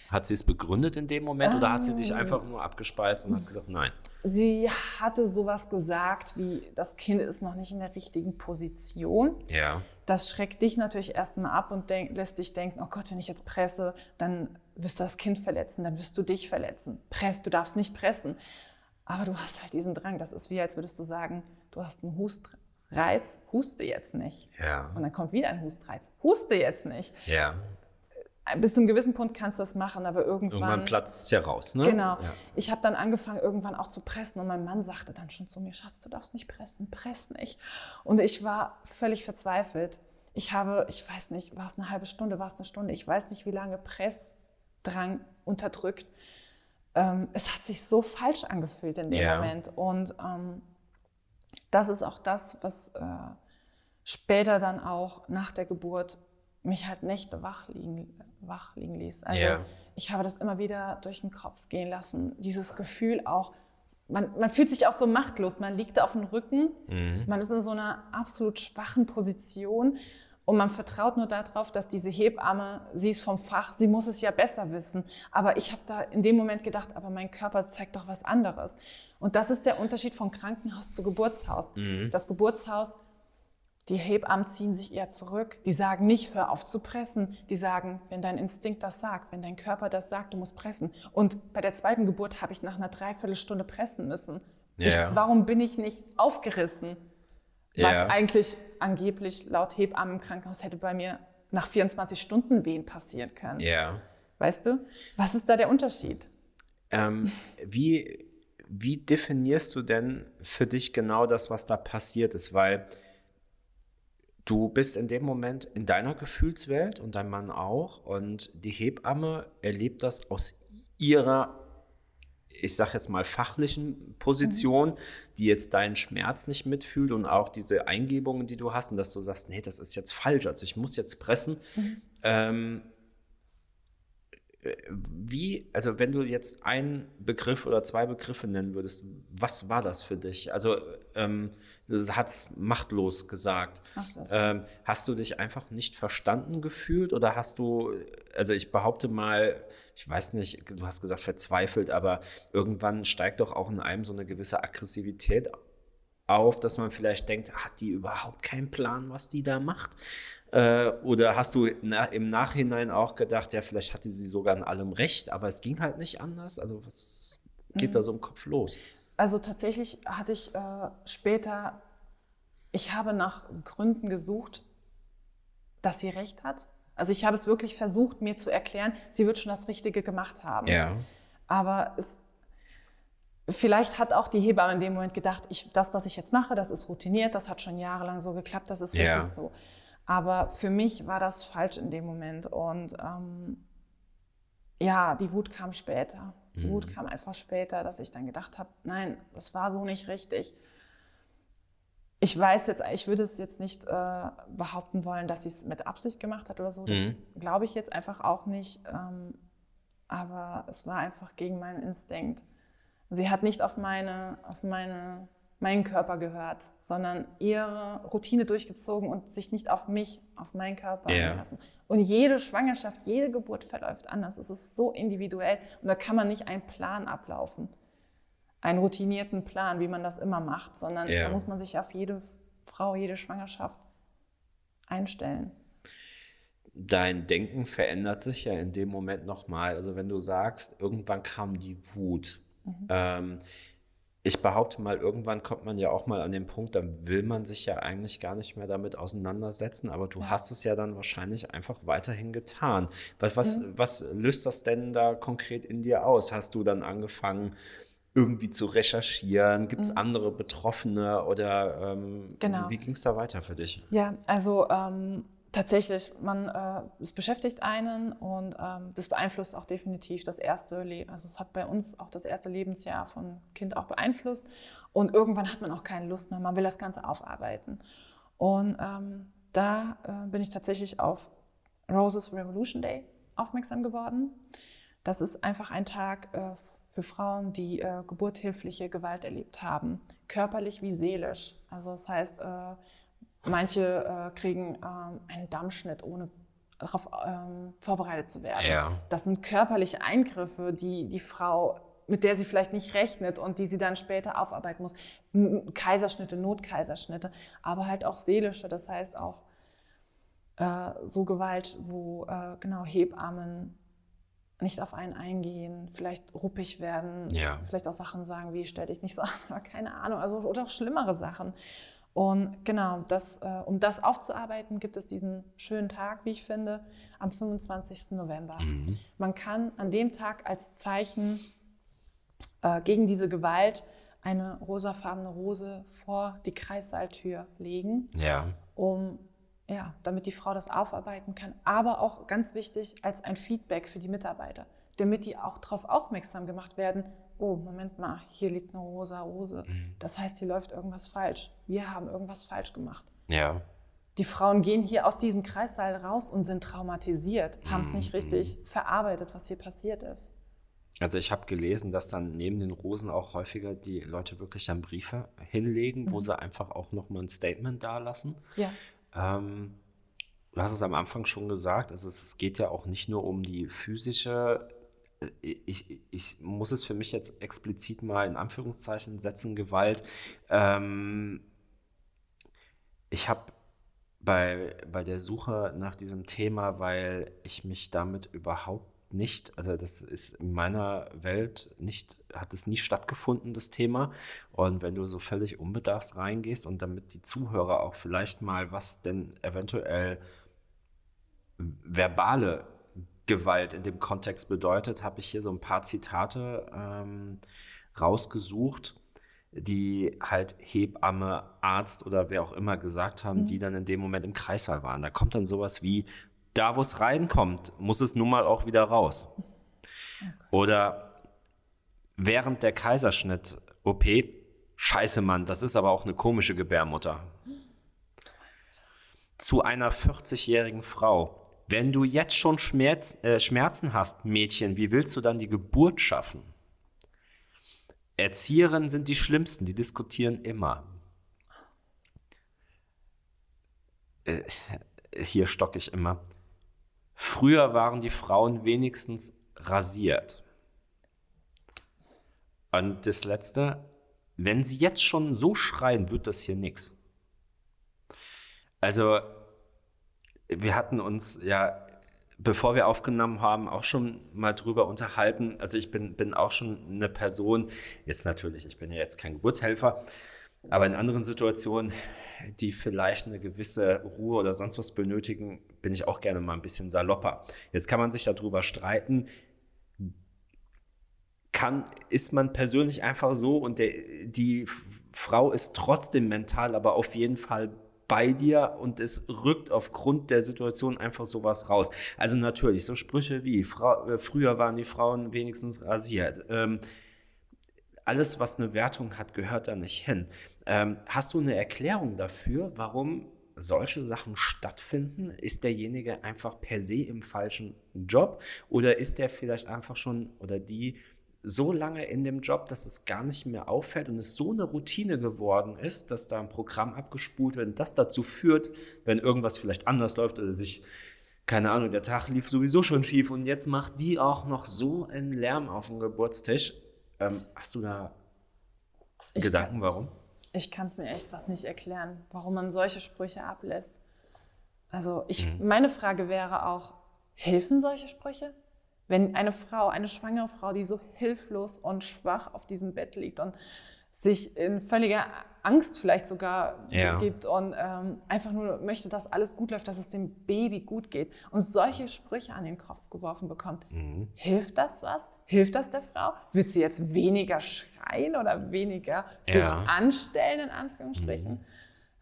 Hat sie es begründet in dem Moment ähm, oder hat sie dich einfach nur abgespeist und hat gesagt, nein? Sie hatte sowas gesagt wie, das Kind ist noch nicht in der richtigen Position. Ja. Das schreckt dich natürlich erstmal ab und denk, lässt dich denken, oh Gott, wenn ich jetzt presse, dann wirst du das Kind verletzen, dann wirst du dich verletzen. Press, du darfst nicht pressen. Aber du hast halt diesen Drang. Das ist wie, als würdest du sagen, du hast einen Hustreiz, huste jetzt nicht. Ja. Und dann kommt wieder ein Hustreiz, huste jetzt nicht. Ja. Bis zu einem gewissen Punkt kannst du das machen, aber irgendwann... Irgendwann platzt es ja raus, ne? Genau. Ja. Ich habe dann angefangen, irgendwann auch zu pressen. Und mein Mann sagte dann schon zu mir, Schatz, du darfst nicht pressen, press nicht. Und ich war völlig verzweifelt. Ich habe, ich weiß nicht, war es eine halbe Stunde, war es eine Stunde, ich weiß nicht, wie lange Pressdrang unterdrückt. Ähm, es hat sich so falsch angefühlt in dem yeah. Moment. Und ähm, das ist auch das, was äh, später dann auch nach der Geburt mich halt Nächte wach liegen, wach liegen ließ. Also yeah. ich habe das immer wieder durch den Kopf gehen lassen. Dieses Gefühl auch, man, man fühlt sich auch so machtlos. Man liegt da auf dem Rücken, mhm. man ist in so einer absolut schwachen Position und man vertraut nur darauf, dass diese Hebamme, sie ist vom Fach, sie muss es ja besser wissen. Aber ich habe da in dem Moment gedacht, aber mein Körper zeigt doch was anderes. Und das ist der Unterschied von Krankenhaus zu Geburtshaus. Mhm. Das Geburtshaus, die Hebammen ziehen sich eher zurück. Die sagen nicht, hör auf zu pressen. Die sagen, wenn dein Instinkt das sagt, wenn dein Körper das sagt, du musst pressen. Und bei der zweiten Geburt habe ich nach einer Dreiviertelstunde pressen müssen. Yeah. Ich, warum bin ich nicht aufgerissen? Yeah. Was eigentlich angeblich laut Hebammen im Krankenhaus hätte bei mir nach vierundzwanzig Stunden Wehen passieren können. Yeah. Weißt du? Was ist da der Unterschied? Ähm, wie, wie definierst du denn für dich genau das, was da passiert ist? Weil... Du bist in dem Moment in deiner Gefühlswelt und dein Mann auch und die Hebamme erlebt das aus ihrer, ich sag jetzt mal, fachlichen Position, mhm. die jetzt deinen Schmerz nicht mitfühlt und auch diese Eingebungen, die du hast und dass du sagst, nee, das ist jetzt falsch, also ich muss jetzt pressen. Mhm. Ähm, wie, also wenn du jetzt einen Begriff oder zwei Begriffe nennen würdest, was war das für dich? Also ähm, du hast machtlos gesagt. Machtlos. Ähm, hast du dich einfach nicht verstanden gefühlt oder hast du, also ich behaupte mal, ich weiß nicht, du hast gesagt verzweifelt, aber irgendwann steigt doch auch in einem so eine gewisse Aggressivität auf, dass man vielleicht denkt, hat die überhaupt keinen Plan, was die da macht? Oder hast du im Nachhinein auch gedacht, ja, vielleicht hatte sie sogar in allem recht, aber es ging halt nicht anders? Also was geht mhm. da so im Kopf los? Also tatsächlich hatte ich äh, später, ich habe nach Gründen gesucht, dass sie recht hat. Also ich habe es wirklich versucht, mir zu erklären, sie wird schon das Richtige gemacht haben. Ja. Aber es, vielleicht hat auch die Hebamme in dem Moment gedacht, ich, das, was ich jetzt mache, das ist routiniert, das hat schon jahrelang so geklappt, das ist ja. richtig so. Aber für mich war das falsch in dem Moment. Und ähm, ja, die Wut kam später. Die mhm. Wut kam einfach später, dass ich dann gedacht habe, nein, das war so nicht richtig. Ich weiß jetzt, ich würde es jetzt nicht äh, behaupten wollen, dass sie es mit Absicht gemacht hat oder so. Das mhm. glaube ich jetzt einfach auch nicht. Ähm, aber es war einfach gegen meinen Instinkt. Sie hat nicht auf meine, auf meine, meinen Körper gehört, sondern ihre Routine durchgezogen und sich nicht auf mich, auf meinen Körper yeah. einlassen. Und jede Schwangerschaft, jede Geburt verläuft anders. Es ist so individuell und da kann man nicht einen Plan ablaufen, einen routinierten Plan, wie man das immer macht, sondern yeah. da muss man sich auf jede Frau, jede Schwangerschaft einstellen. Dein Denken verändert sich ja in dem Moment nochmal. Also wenn du sagst, irgendwann kam die Wut. Mhm. Ähm, ich behaupte mal, irgendwann kommt man ja auch mal an den Punkt, dann will man sich ja eigentlich gar nicht mehr damit auseinandersetzen, aber du ja. hast es ja dann wahrscheinlich einfach weiterhin getan. Was, was, mhm. was löst das denn da konkret in dir aus? Hast du dann angefangen, irgendwie zu recherchieren? Gibt es mhm. andere Betroffene oder ähm, genau. wie ging es da weiter für dich? Ja, also ähm, tatsächlich, man, äh, es beschäftigt einen und ähm, das beeinflusst auch definitiv das erste Leben. Also es hat bei uns auch das erste Lebensjahr von Kind auch beeinflusst und irgendwann hat man auch keine Lust mehr, man will das Ganze aufarbeiten. Und ähm, da äh, bin ich tatsächlich auf Rose's Revolution Day aufmerksam geworden. Das ist einfach ein Tag äh, für Frauen, die äh, geburtshilfliche Gewalt erlebt haben, körperlich wie seelisch. Also das heißt, äh, manche äh, kriegen äh, einen Dammschnitt, ohne darauf äh, vorbereitet zu werden. Ja. Das sind körperliche Eingriffe, die die Frau, mit der sie vielleicht nicht rechnet und die sie dann später aufarbeiten muss. N- Kaiserschnitte, Notkaiserschnitte, aber halt auch seelische, das heißt auch äh, so Gewalt, wo äh, genau Hebammen nicht auf einen eingehen, vielleicht ruppig werden, ja. vielleicht auch Sachen sagen wie, stell dich nicht so an, oder keine Ahnung, also, oder auch schlimmere Sachen. Und genau, das, äh, um das aufzuarbeiten, gibt es diesen schönen Tag, wie ich finde, am fünfundzwanzigsten November. Mhm. Man kann an dem Tag als Zeichen äh, gegen diese Gewalt eine rosafarbene Rose vor die Kreissaaltür legen, ja. um Ja, damit die Frau das aufarbeiten kann, aber auch ganz wichtig als ein Feedback für die Mitarbeiter, damit die auch darauf aufmerksam gemacht werden, oh, Moment mal, hier liegt eine rosa Rose, das heißt, hier läuft irgendwas falsch, wir haben irgendwas falsch gemacht. Ja. Die Frauen gehen hier aus diesem Kreissaal raus und sind traumatisiert, haben es nicht richtig verarbeitet, was hier passiert ist. Also ich habe gelesen, dass dann neben den Rosen auch häufiger die Leute wirklich dann Briefe hinlegen, wo mhm. sie einfach auch nochmal ein Statement dalassen. Ja. Ähm, du hast es am Anfang schon gesagt, also es geht ja auch nicht nur um die physische, ich, ich, ich muss es für mich jetzt explizit mal in Anführungszeichen setzen, Gewalt. Ähm, ich habe bei, bei der Suche nach diesem Thema, weil ich mich damit überhaupt nicht, also das ist in meiner Welt nicht, hat es nie stattgefunden, das Thema. Und wenn du so völlig unbedarfs reingehst und damit die Zuhörer auch vielleicht mal, was denn eventuell verbale Gewalt in dem Kontext bedeutet, habe ich hier so ein paar Zitate ähm, rausgesucht, die halt Hebamme, Arzt oder wer auch immer gesagt haben, mhm. die dann in dem Moment im Kreissaal waren. Da kommt dann sowas wie, da, wo es reinkommt, muss es nun mal auch wieder raus. Oder während der Kaiserschnitt-O P, scheiße Mann, das ist aber auch eine komische Gebärmutter. Zu einer vierzigjährigen Frau, wenn du jetzt schon Schmerz, äh, Schmerzen hast, Mädchen, wie willst du dann die Geburt schaffen? Erzieherinnen sind die Schlimmsten, die diskutieren immer. Äh, hier stocke ich immer. Früher waren die Frauen wenigstens rasiert. Und das Letzte, wenn sie jetzt schon so schreien, wird das hier nichts. Also, wir hatten uns ja, bevor wir aufgenommen haben, auch schon mal drüber unterhalten. Also ich bin, bin auch schon eine Person, jetzt natürlich, ich bin ja jetzt kein Geburtshelfer, aber in anderen Situationen die vielleicht eine gewisse Ruhe oder sonst was benötigen, bin ich auch gerne mal ein bisschen salopper. Jetzt kann man sich darüber streiten, kann, ist man persönlich einfach so und der, die Frau ist trotzdem mental, aber auf jeden Fall bei dir und es rückt aufgrund der Situation einfach sowas raus. Also natürlich, so Sprüche wie, Fra- äh, früher waren die Frauen wenigstens rasiert. Ähm, alles, was eine Wertung hat, gehört da nicht hin. Ähm, hast du eine Erklärung dafür, warum solche Sachen stattfinden? Ist derjenige einfach per se im falschen Job oder ist der vielleicht einfach schon oder die so lange in dem Job, dass es gar nicht mehr auffällt und es so eine Routine geworden ist, dass da ein Programm abgespult wird und das dazu führt, wenn irgendwas vielleicht anders läuft oder sich, keine Ahnung, der Tag lief sowieso schon schief und jetzt macht die auch noch so einen Lärm auf dem Geburtstisch. Ähm, hast du da ich Gedanken, kann, warum? Ich kann es mir ehrlich gesagt nicht erklären, warum man solche Sprüche ablässt. Also ich, hm. meine Frage wäre auch, helfen solche Sprüche? Wenn eine Frau, eine schwangere Frau, die so hilflos und schwach auf diesem Bett liegt und sich in völliger Angst vielleicht sogar ja. gibt und ähm, einfach nur möchte, dass alles gut läuft, dass es dem Baby gut geht und solche Sprüche an den Kopf geworfen bekommt, mhm. hilft das was? Hilft das der Frau? Wird sie jetzt weniger schreien oder weniger ja. sich anstellen, in Anführungsstrichen? Mhm.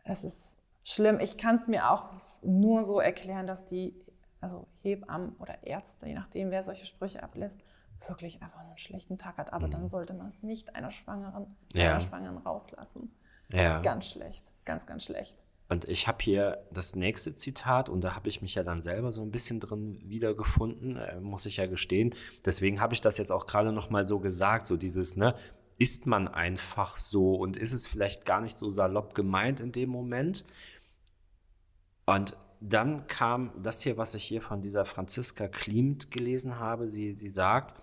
Das ist schlimm. Ich kann es mir auch nur so erklären, dass die also Hebammen oder Ärzte, je nachdem, wer solche Sprüche ablässt, wirklich einfach einen schlechten Tag hat. Aber mhm. dann sollte man es nicht einer Schwangeren, ja. einer Schwangeren rauslassen. Ja. Ganz schlecht, ganz, ganz schlecht. Und ich habe hier das nächste Zitat und da habe ich mich ja dann selber so ein bisschen drin wiedergefunden, muss ich ja gestehen. Deswegen habe ich das jetzt auch gerade nochmal so gesagt, so dieses, ne, ist man einfach so und ist es vielleicht gar nicht so salopp gemeint in dem Moment? Und dann kam das hier, was ich hier von dieser Franziska Klimt gelesen habe. Sie, sie sagt,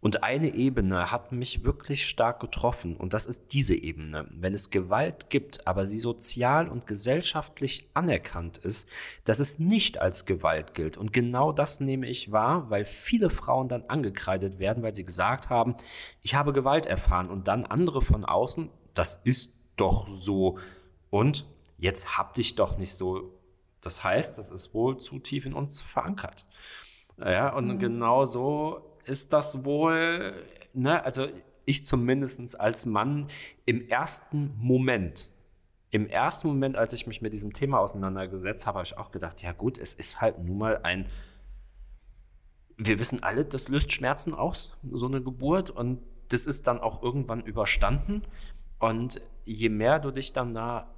und eine Ebene hat mich wirklich stark getroffen und das ist diese Ebene. Wenn es Gewalt gibt, aber sie sozial und gesellschaftlich anerkannt ist, dass es nicht als Gewalt gilt. Und genau das nehme ich wahr, weil viele Frauen dann angekreidet werden, weil sie gesagt haben, ich habe Gewalt erfahren und dann andere von außen, das ist doch so und jetzt hab dich doch nicht so. Das heißt, das ist wohl zu tief in uns verankert. Ja, und mhm. genau so ist das wohl, ne? Also ich zumindest als Mann im ersten Moment, im ersten Moment, als ich mich mit diesem Thema auseinandergesetzt habe, habe ich auch gedacht, ja gut, es ist halt nun mal ein, wir wissen alle, das löst Schmerzen aus, so eine Geburt und das ist dann auch irgendwann überstanden und je mehr du dich dann da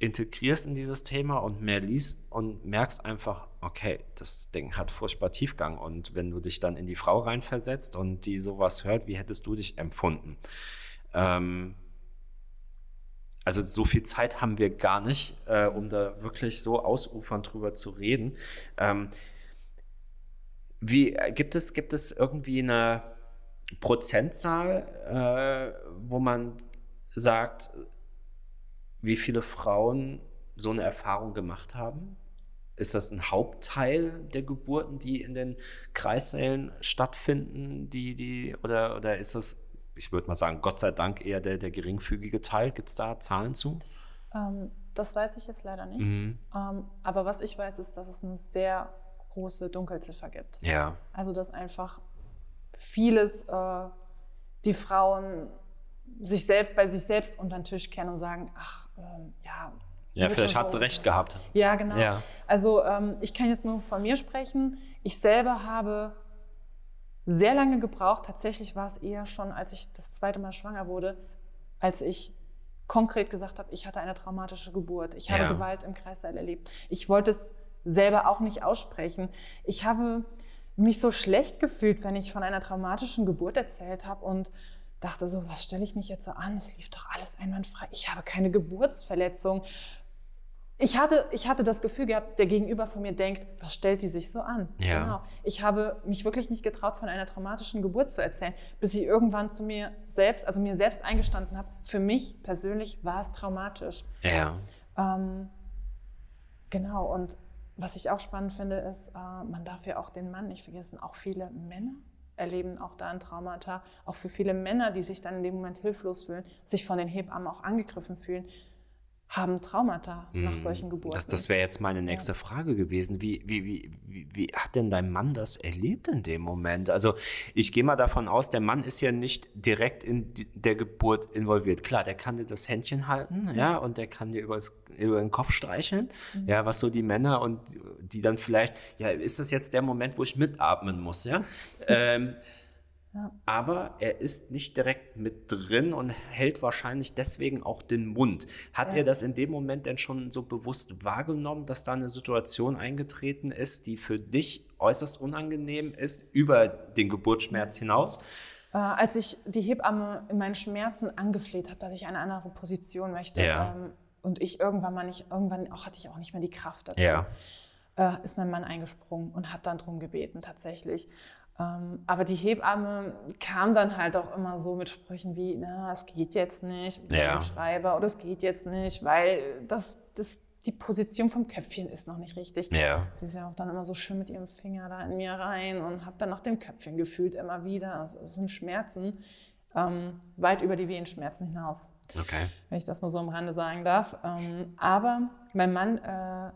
integrierst in dieses Thema und mehr liest und merkst einfach, okay, das Ding hat furchtbar Tiefgang und wenn du dich dann in die Frau reinversetzt und die sowas hört, wie hättest du dich empfunden? Ähm, also so viel Zeit haben wir gar nicht, äh, um da wirklich so ausufernd drüber zu reden. Ähm, wie, gibt es, gibt es irgendwie eine Prozentzahl, äh, wo man sagt, wie viele Frauen so eine Erfahrung gemacht haben? Ist das ein Hauptteil der Geburten, die in den Kreissälen stattfinden? Die, die, oder, oder ist das, ich würde mal sagen, Gott sei Dank eher der, der geringfügige Teil? Gibt es da Zahlen zu? Ähm, das weiß ich jetzt leider nicht. Mhm. Ähm, aber was ich weiß, ist, dass es eine sehr große Dunkelziffer gibt. Ja. Also dass einfach vieles äh, die Frauen sich selbst bei sich selbst unter den Tisch kehren und sagen, ach, ähm, ja. Ja, vielleicht hat sie recht gehabt. Ja, genau. Ja. Also ähm, ich kann jetzt nur von mir sprechen. Ich selber habe sehr lange gebraucht. Tatsächlich war es eher schon, als ich das zweite Mal schwanger wurde, als ich konkret gesagt habe, ich hatte eine traumatische Geburt. Ich habe ja. Gewalt im Kreißsaal erlebt. Ich wollte es selber auch nicht aussprechen. Ich habe mich so schlecht gefühlt, wenn ich von einer traumatischen Geburt erzählt habe und dachte so, was stelle ich mich jetzt so an? Es lief doch alles einwandfrei. Ich habe keine Geburtsverletzung. Ich hatte, ich hatte das Gefühl gehabt, der Gegenüber von mir denkt, was stellt die sich so an? Ja. Genau. Ich habe mich wirklich nicht getraut, von einer traumatischen Geburt zu erzählen, bis ich irgendwann zu mir selbst, also mir selbst eingestanden habe, für mich persönlich war es traumatisch. Ja. Ähm, genau, und was ich auch spannend finde, ist, äh, man darf ja auch den Mann nicht vergessen, auch viele Männer erleben auch da ein Traumata, auch für viele Männer, die sich dann in dem Moment hilflos fühlen, sich von den Hebammen auch angegriffen fühlen. haben Traumata nach solchen Geburten. Das, das wäre jetzt meine nächste ja. Frage gewesen. Wie, wie, wie, wie, wie hat denn dein Mann das erlebt in dem Moment? Also ich gehe mal davon aus, der Mann ist ja nicht direkt in der Geburt involviert. Klar, der kann dir das Händchen halten, ja, und der kann dir übers, über den Kopf streicheln, mhm. ja, was so die Männer und die dann vielleicht, ja, ist das jetzt der Moment, wo ich mitatmen muss, ja? ähm, Ja. Aber er ist nicht direkt mit drin und hält wahrscheinlich deswegen auch den Mund. Hat ja. er das in dem Moment denn schon so bewusst wahrgenommen, dass da eine Situation eingetreten ist, die für dich äußerst unangenehm ist, über den Geburtsschmerz hinaus? Äh, als ich die Hebamme in meinen Schmerzen angefleht habe, dass ich eine andere Position möchte, ja. ähm, und ich irgendwann mal nicht, irgendwann auch, hatte ich auch nicht mehr die Kraft dazu, ja. äh, ist mein Mann eingesprungen und hat dann drum gebeten tatsächlich. Aber die Hebamme kam dann halt auch immer so mit Sprüchen wie, na, es geht jetzt nicht, ja. mit dem Schreiber, oder es geht jetzt nicht, weil das, das, die Position vom Köpfchen ist noch nicht richtig. Ja. Sie ist ja auch dann immer so schön mit ihrem Finger da in mir rein und hab dann nach dem Köpfchen gefühlt immer wieder. Es sind Schmerzen, ähm, weit über die Wehenschmerzen hinaus, okay. wenn ich das mal so am Rande sagen darf. Ähm, aber mein Mann äh,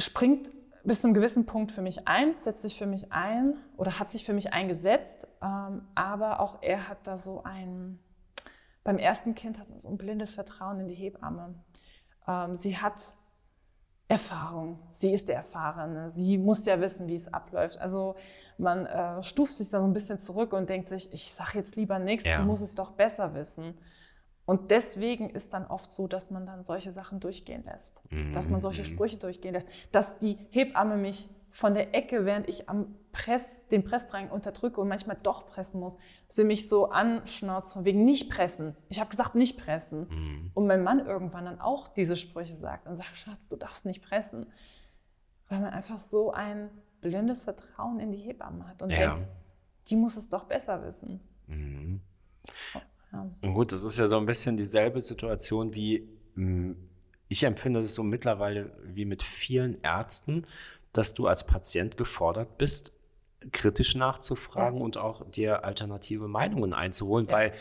springt bis zu einem gewissen Punkt für mich ein, setzt sich für mich ein oder hat sich für mich eingesetzt, ähm, aber auch er hat da so ein, beim ersten Kind hat man so ein blindes Vertrauen in die Hebamme. Ähm, sie hat Erfahrung, sie ist der Erfahrene, sie muss ja wissen, wie es abläuft. Also man äh, stuft sich da so ein bisschen zurück und denkt sich, ich sag jetzt lieber nichts, ja. die muss es doch besser wissen. Und deswegen ist dann oft so, dass man dann solche Sachen durchgehen lässt, mm-hmm. dass man solche Sprüche durchgehen lässt, dass die Hebamme mich von der Ecke, während ich am Press, den Pressdrang unterdrücke und manchmal doch pressen muss, sie mich so anschnauzt von wegen nicht pressen. Ich habe gesagt, nicht pressen. Mm-hmm. Und mein Mann irgendwann dann auch diese Sprüche sagt und sagt, Schatz, du darfst nicht pressen. Weil man einfach so ein blindes Vertrauen in die Hebamme hat und ja. denkt, die muss es doch besser wissen. Mm-hmm. Und gut, das ist ja so ein bisschen dieselbe Situation wie, ich empfinde das so mittlerweile wie mit vielen Ärzten, dass du als Patient gefordert bist, kritisch nachzufragen ja. und auch dir alternative Meinungen einzuholen, ja. weil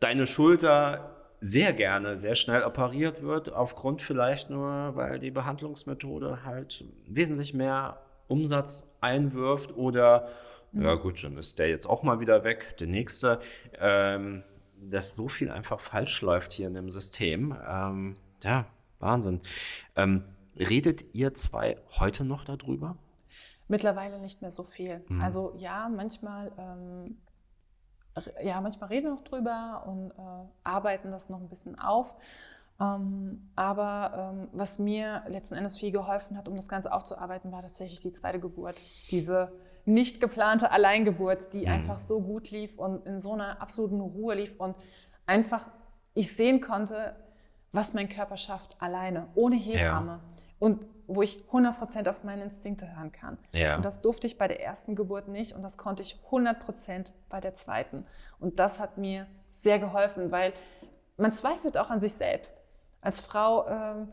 deine Schulter sehr gerne, sehr schnell operiert wird, aufgrund vielleicht nur, weil die Behandlungsmethode halt wesentlich mehr Umsatz einwirft oder, mhm. ja gut, dann ist der jetzt auch mal wieder weg, der nächste, ähm, dass so viel einfach falsch läuft hier in dem System. Ähm, ja, Wahnsinn. Ähm, redet ihr zwei heute noch darüber? Mittlerweile nicht mehr so viel. Mhm. Also ja, manchmal, ähm, ja, manchmal reden wir noch drüber und äh, arbeiten das noch ein bisschen auf. Ähm, aber ähm, was mir letzten Endes viel geholfen hat, um das Ganze aufzuarbeiten, war tatsächlich die zweite Geburt. Diese nicht geplante Alleingeburt, die mhm. einfach so gut lief und in so einer absoluten Ruhe lief und einfach ich sehen konnte, was mein Körper schafft, alleine, ohne Hebamme ja. und wo ich hundert Prozent auf meine Instinkte hören kann. Ja. Und das durfte ich bei der ersten Geburt nicht und das konnte ich hundert Prozent bei der zweiten. Und das hat mir sehr geholfen, weil man zweifelt auch an sich selbst. Als Frau, ähm,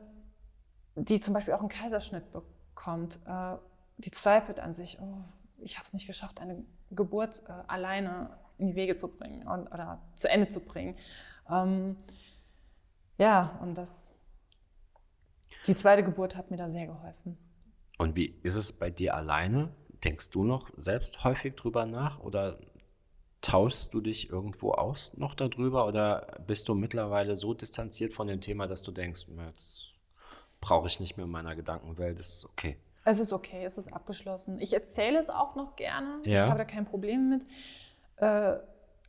die zum Beispiel auch einen Kaiserschnitt bekommt, äh, die zweifelt an sich, oh, ich habe es nicht geschafft, eine Geburt äh, alleine in die Wege zu bringen und, oder zu Ende zu bringen. Ähm, ja, und das, die zweite Geburt hat mir da sehr geholfen. Und wie ist es bei dir alleine? Denkst du noch selbst häufig drüber nach oder tauschst du dich irgendwo aus noch darüber oder bist du mittlerweile so distanziert von dem Thema, dass du denkst, jetzt brauche ich nicht mehr in meiner Gedankenwelt, das ist okay? Es ist okay, es ist abgeschlossen. Ich erzähle es auch noch gerne, ja. ich habe da kein Problem mit. Äh,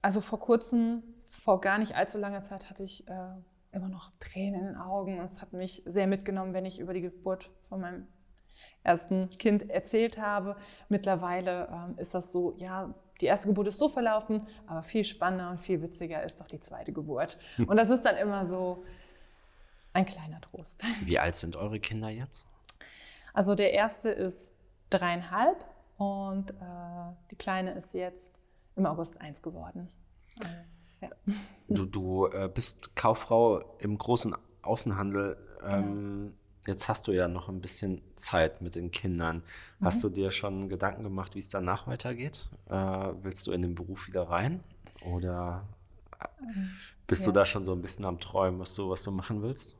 also vor kurzem, vor gar nicht allzu langer Zeit hatte ich äh, immer noch Tränen in den Augen. Es hat mich sehr mitgenommen, wenn ich über die Geburt von meinem ersten Kind erzählt habe. Mittlerweile äh, ist das so, ja, die erste Geburt ist so verlaufen, aber viel spannender und viel witziger ist doch die zweite Geburt. Und das ist dann immer so ein kleiner Trost. Wie alt sind eure Kinder jetzt? Also der erste ist dreieinhalb und äh, die Kleine ist jetzt im August eins geworden. Äh, ja. Du, du äh, bist Kauffrau im großen Außenhandel. Ähm, ja. Jetzt hast du ja noch ein bisschen Zeit mit den Kindern. Mhm. Hast du dir schon Gedanken gemacht, wie es danach weitergeht? Äh, willst du in den Beruf wieder rein? Oder Bist ja. du da schon so ein bisschen am Träumen, was du, was du machen willst?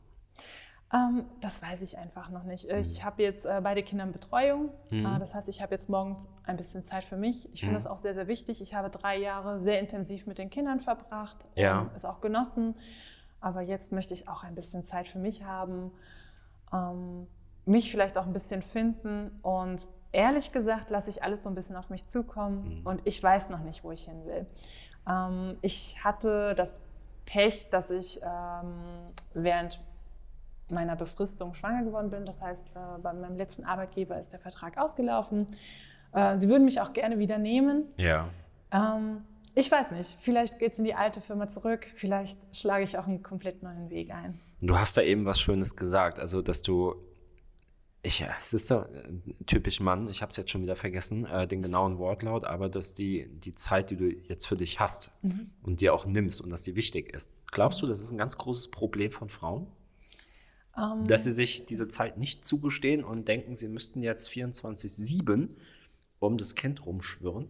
Ähm, das weiß ich einfach noch nicht. Ich hm. habe jetzt äh, beide Kinder in Betreuung. Hm. Äh, das heißt, ich habe jetzt morgens ein bisschen Zeit für mich. Ich finde hm. das auch sehr, sehr wichtig. Ich habe drei Jahre sehr intensiv mit den Kindern verbracht, ja. ähm, es auch genossen. Aber jetzt möchte ich auch ein bisschen Zeit für mich haben, ähm, mich vielleicht auch ein bisschen finden. Und ehrlich gesagt lasse ich alles so ein bisschen auf mich zukommen. Hm. Und ich weiß noch nicht, wo ich hin will. Ähm, ich hatte das Pech, dass ich ähm, während meiner Befristung schwanger geworden bin. Das heißt, äh, bei meinem letzten Arbeitgeber ist der Vertrag ausgelaufen. Äh, sie würden mich auch gerne wieder nehmen. Ja. Ähm, ich weiß nicht, vielleicht geht es in die alte Firma zurück, vielleicht schlage ich auch einen komplett neuen Weg ein. Du hast da eben was Schönes gesagt, also dass du, ich, es ist ja typisch Mann, ich habe es jetzt schon wieder vergessen, äh, den genauen Wortlaut, aber dass die, die Zeit, die du jetzt für dich hast mhm. und dir auch nimmst und dass die wichtig ist. Glaubst du, das ist ein ganz großes Problem von Frauen? Dass sie sich diese Zeit nicht zugestehen und denken, sie müssten jetzt vierundzwanzig sieben um das Kind rumschwirren?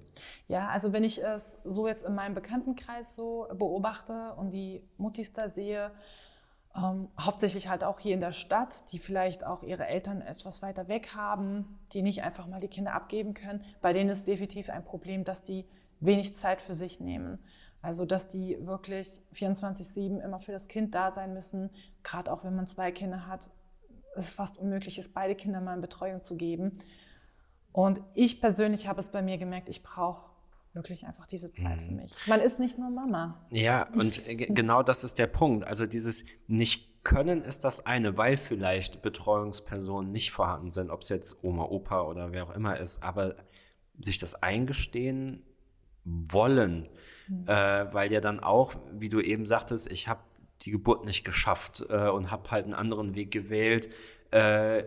Ja, also wenn ich es so jetzt in meinem Bekanntenkreis so beobachte und die Muttis da sehe, ähm, hauptsächlich halt auch hier in der Stadt, die vielleicht auch ihre Eltern etwas weiter weg haben, die nicht einfach mal die Kinder abgeben können, bei denen ist definitiv ein Problem, dass die wenig Zeit für sich nehmen. Also, dass die wirklich vierundzwanzig sieben immer für das Kind da sein müssen. Gerade auch, wenn man zwei Kinder hat, es fast unmöglich ist, beide Kinder mal in Betreuung zu geben. Und ich persönlich habe es bei mir gemerkt, ich brauche wirklich einfach diese Zeit mhm. für mich. Man ist nicht nur Mama. Ja, und g- genau das ist der Punkt. Also dieses Nicht-Können ist das eine, weil vielleicht Betreuungspersonen nicht vorhanden sind, ob es jetzt Oma, Opa oder wer auch immer ist. Aber sich das eingestehen wollen, mhm. äh, weil ja dann auch, wie du eben sagtest, ich habe die Geburt nicht geschafft äh, und habe halt einen anderen Weg gewählt äh,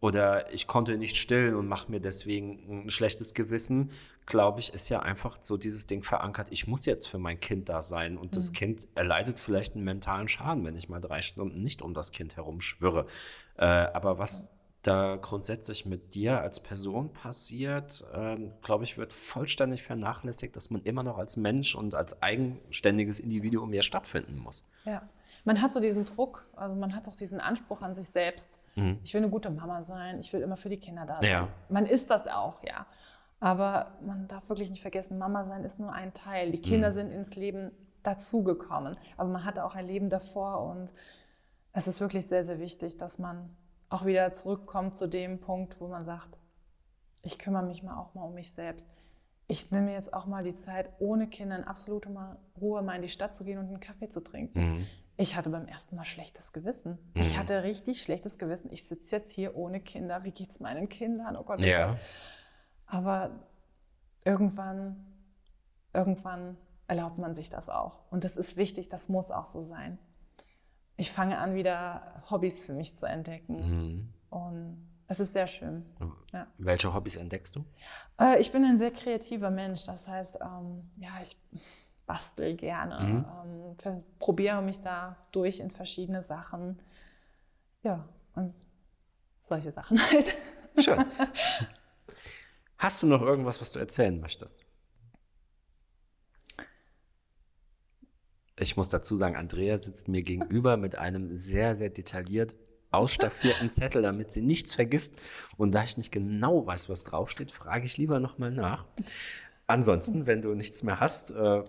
oder ich konnte nicht stillen und mache mir deswegen ein schlechtes Gewissen, glaube ich, ist ja einfach so dieses Ding verankert, ich muss jetzt für mein Kind da sein und mhm. das Kind erleidet vielleicht einen mentalen Schaden, wenn ich mal drei Stunden nicht um das Kind herum schwirre. Äh, aber was da grundsätzlich mit dir als Person passiert, ähm, glaube ich, wird vollständig vernachlässigt, dass man immer noch als Mensch und als eigenständiges Individuum ja stattfinden muss. Ja, man hat so diesen Druck, also man hat auch diesen Anspruch an sich selbst. Mhm. Ich will eine gute Mama sein, ich will immer für die Kinder da sein. Ja. Man ist das auch, ja. Aber man darf wirklich nicht vergessen, Mama sein ist nur ein Teil. Die Kinder mhm. sind ins Leben dazugekommen, aber man hatte auch ein Leben davor und es ist wirklich sehr, sehr wichtig, dass man auch wieder zurückkommt zu dem Punkt, wo man sagt, ich kümmere mich mal auch mal um mich selbst. Ich nehme jetzt auch mal die Zeit, ohne Kinder in absoluter Ruhe mal in die Stadt zu gehen und einen Kaffee zu trinken. Mhm. Ich hatte beim ersten Mal schlechtes Gewissen. Mhm. Ich hatte richtig schlechtes Gewissen. Ich sitze jetzt hier ohne Kinder. Wie geht's meinen Kindern? Oh Gott, ja. Aber irgendwann, irgendwann erlaubt man sich das auch. Und das ist wichtig, das muss auch so sein. Ich fange an, wieder Hobbys für mich zu entdecken. Mhm. Und es ist sehr schön. Ja. Welche Hobbys entdeckst du? Äh, ich bin ein sehr kreativer Mensch. Das heißt, ähm, ja, ich bastel gerne, mhm. ähm, probiere mich da durch in verschiedene Sachen. Ja, und solche Sachen halt. Schön. Hast du noch irgendwas, was du erzählen möchtest? Ich muss dazu sagen, Andrea sitzt mir gegenüber mit einem sehr, sehr detailliert ausstaffierten Zettel, damit sie nichts vergisst. Und da ich nicht genau weiß, was draufsteht, frage ich lieber nochmal nach. Ansonsten, wenn du nichts mehr hast. Äh,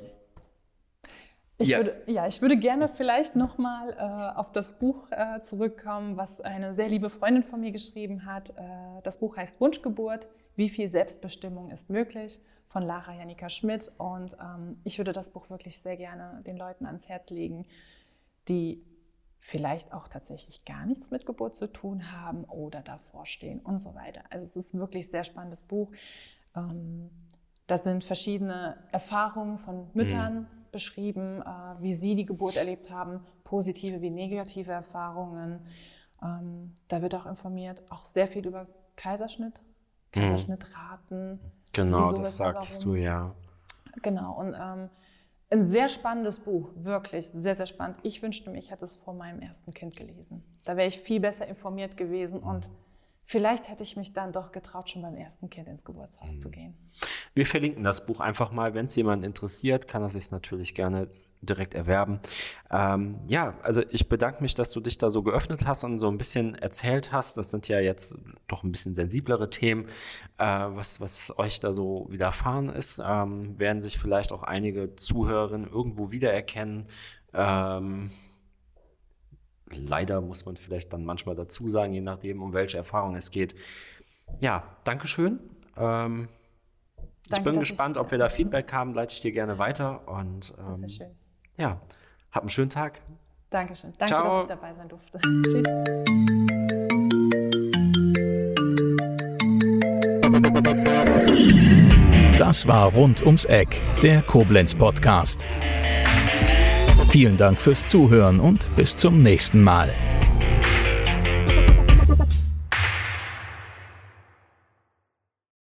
ich ja. Würde, ja, ich würde gerne vielleicht nochmal äh, auf das Buch äh, zurückkommen, was eine sehr liebe Freundin von mir geschrieben hat. Äh, das Buch heißt Wunschgeburt, wie viel Selbstbestimmung ist möglich? Von Lara Janika Schmidt und ähm, ich würde das Buch wirklich sehr gerne den Leuten ans Herz legen, die vielleicht auch tatsächlich gar nichts mit Geburt zu tun haben oder davor stehen und so weiter. Also es ist wirklich ein sehr spannendes Buch. Ähm, da sind verschiedene Erfahrungen von Müttern mhm. beschrieben, äh, wie sie die Geburt erlebt haben, positive wie negative Erfahrungen. Ähm, da wird auch informiert, auch sehr viel über Kaiserschnitt, Kaiserschnittraten. Mhm. Genau, das sagtest du, ja. Genau, und ähm, ein sehr spannendes Buch, wirklich, sehr, sehr spannend. Ich wünschte mir, ich hätte es vor meinem ersten Kind gelesen. Da wäre ich viel besser informiert gewesen und mhm. vielleicht hätte ich mich dann doch getraut, schon beim ersten Kind ins Geburtshaus mhm. zu gehen. Wir verlinken das Buch einfach mal, wenn es jemanden interessiert, kann er sich natürlich gerne direkt erwerben. Ähm, ja, also ich bedanke mich, dass du dich da so geöffnet hast und so ein bisschen erzählt hast. Das sind ja jetzt doch ein bisschen sensiblere Themen, äh, was, was euch da so widerfahren ist. Ähm, werden sich vielleicht auch einige Zuhörerinnen irgendwo wiedererkennen. Ähm, leider muss man vielleicht dann manchmal dazu sagen, je nachdem, um welche Erfahrung es geht. Ja, Dankeschön. Ähm, Danke, ich bin gespannt, ich ob wir da Feedback haben. Leite ich dir gerne weiter. Und ähm, das ist schön. Ja, hab einen schönen Tag. Dankeschön. Danke, Ciao. Dass ich dabei sein durfte. Tschüss. Das war Rund ums Eck, der Koblenz-Podcast. Vielen Dank fürs Zuhören und bis zum nächsten Mal.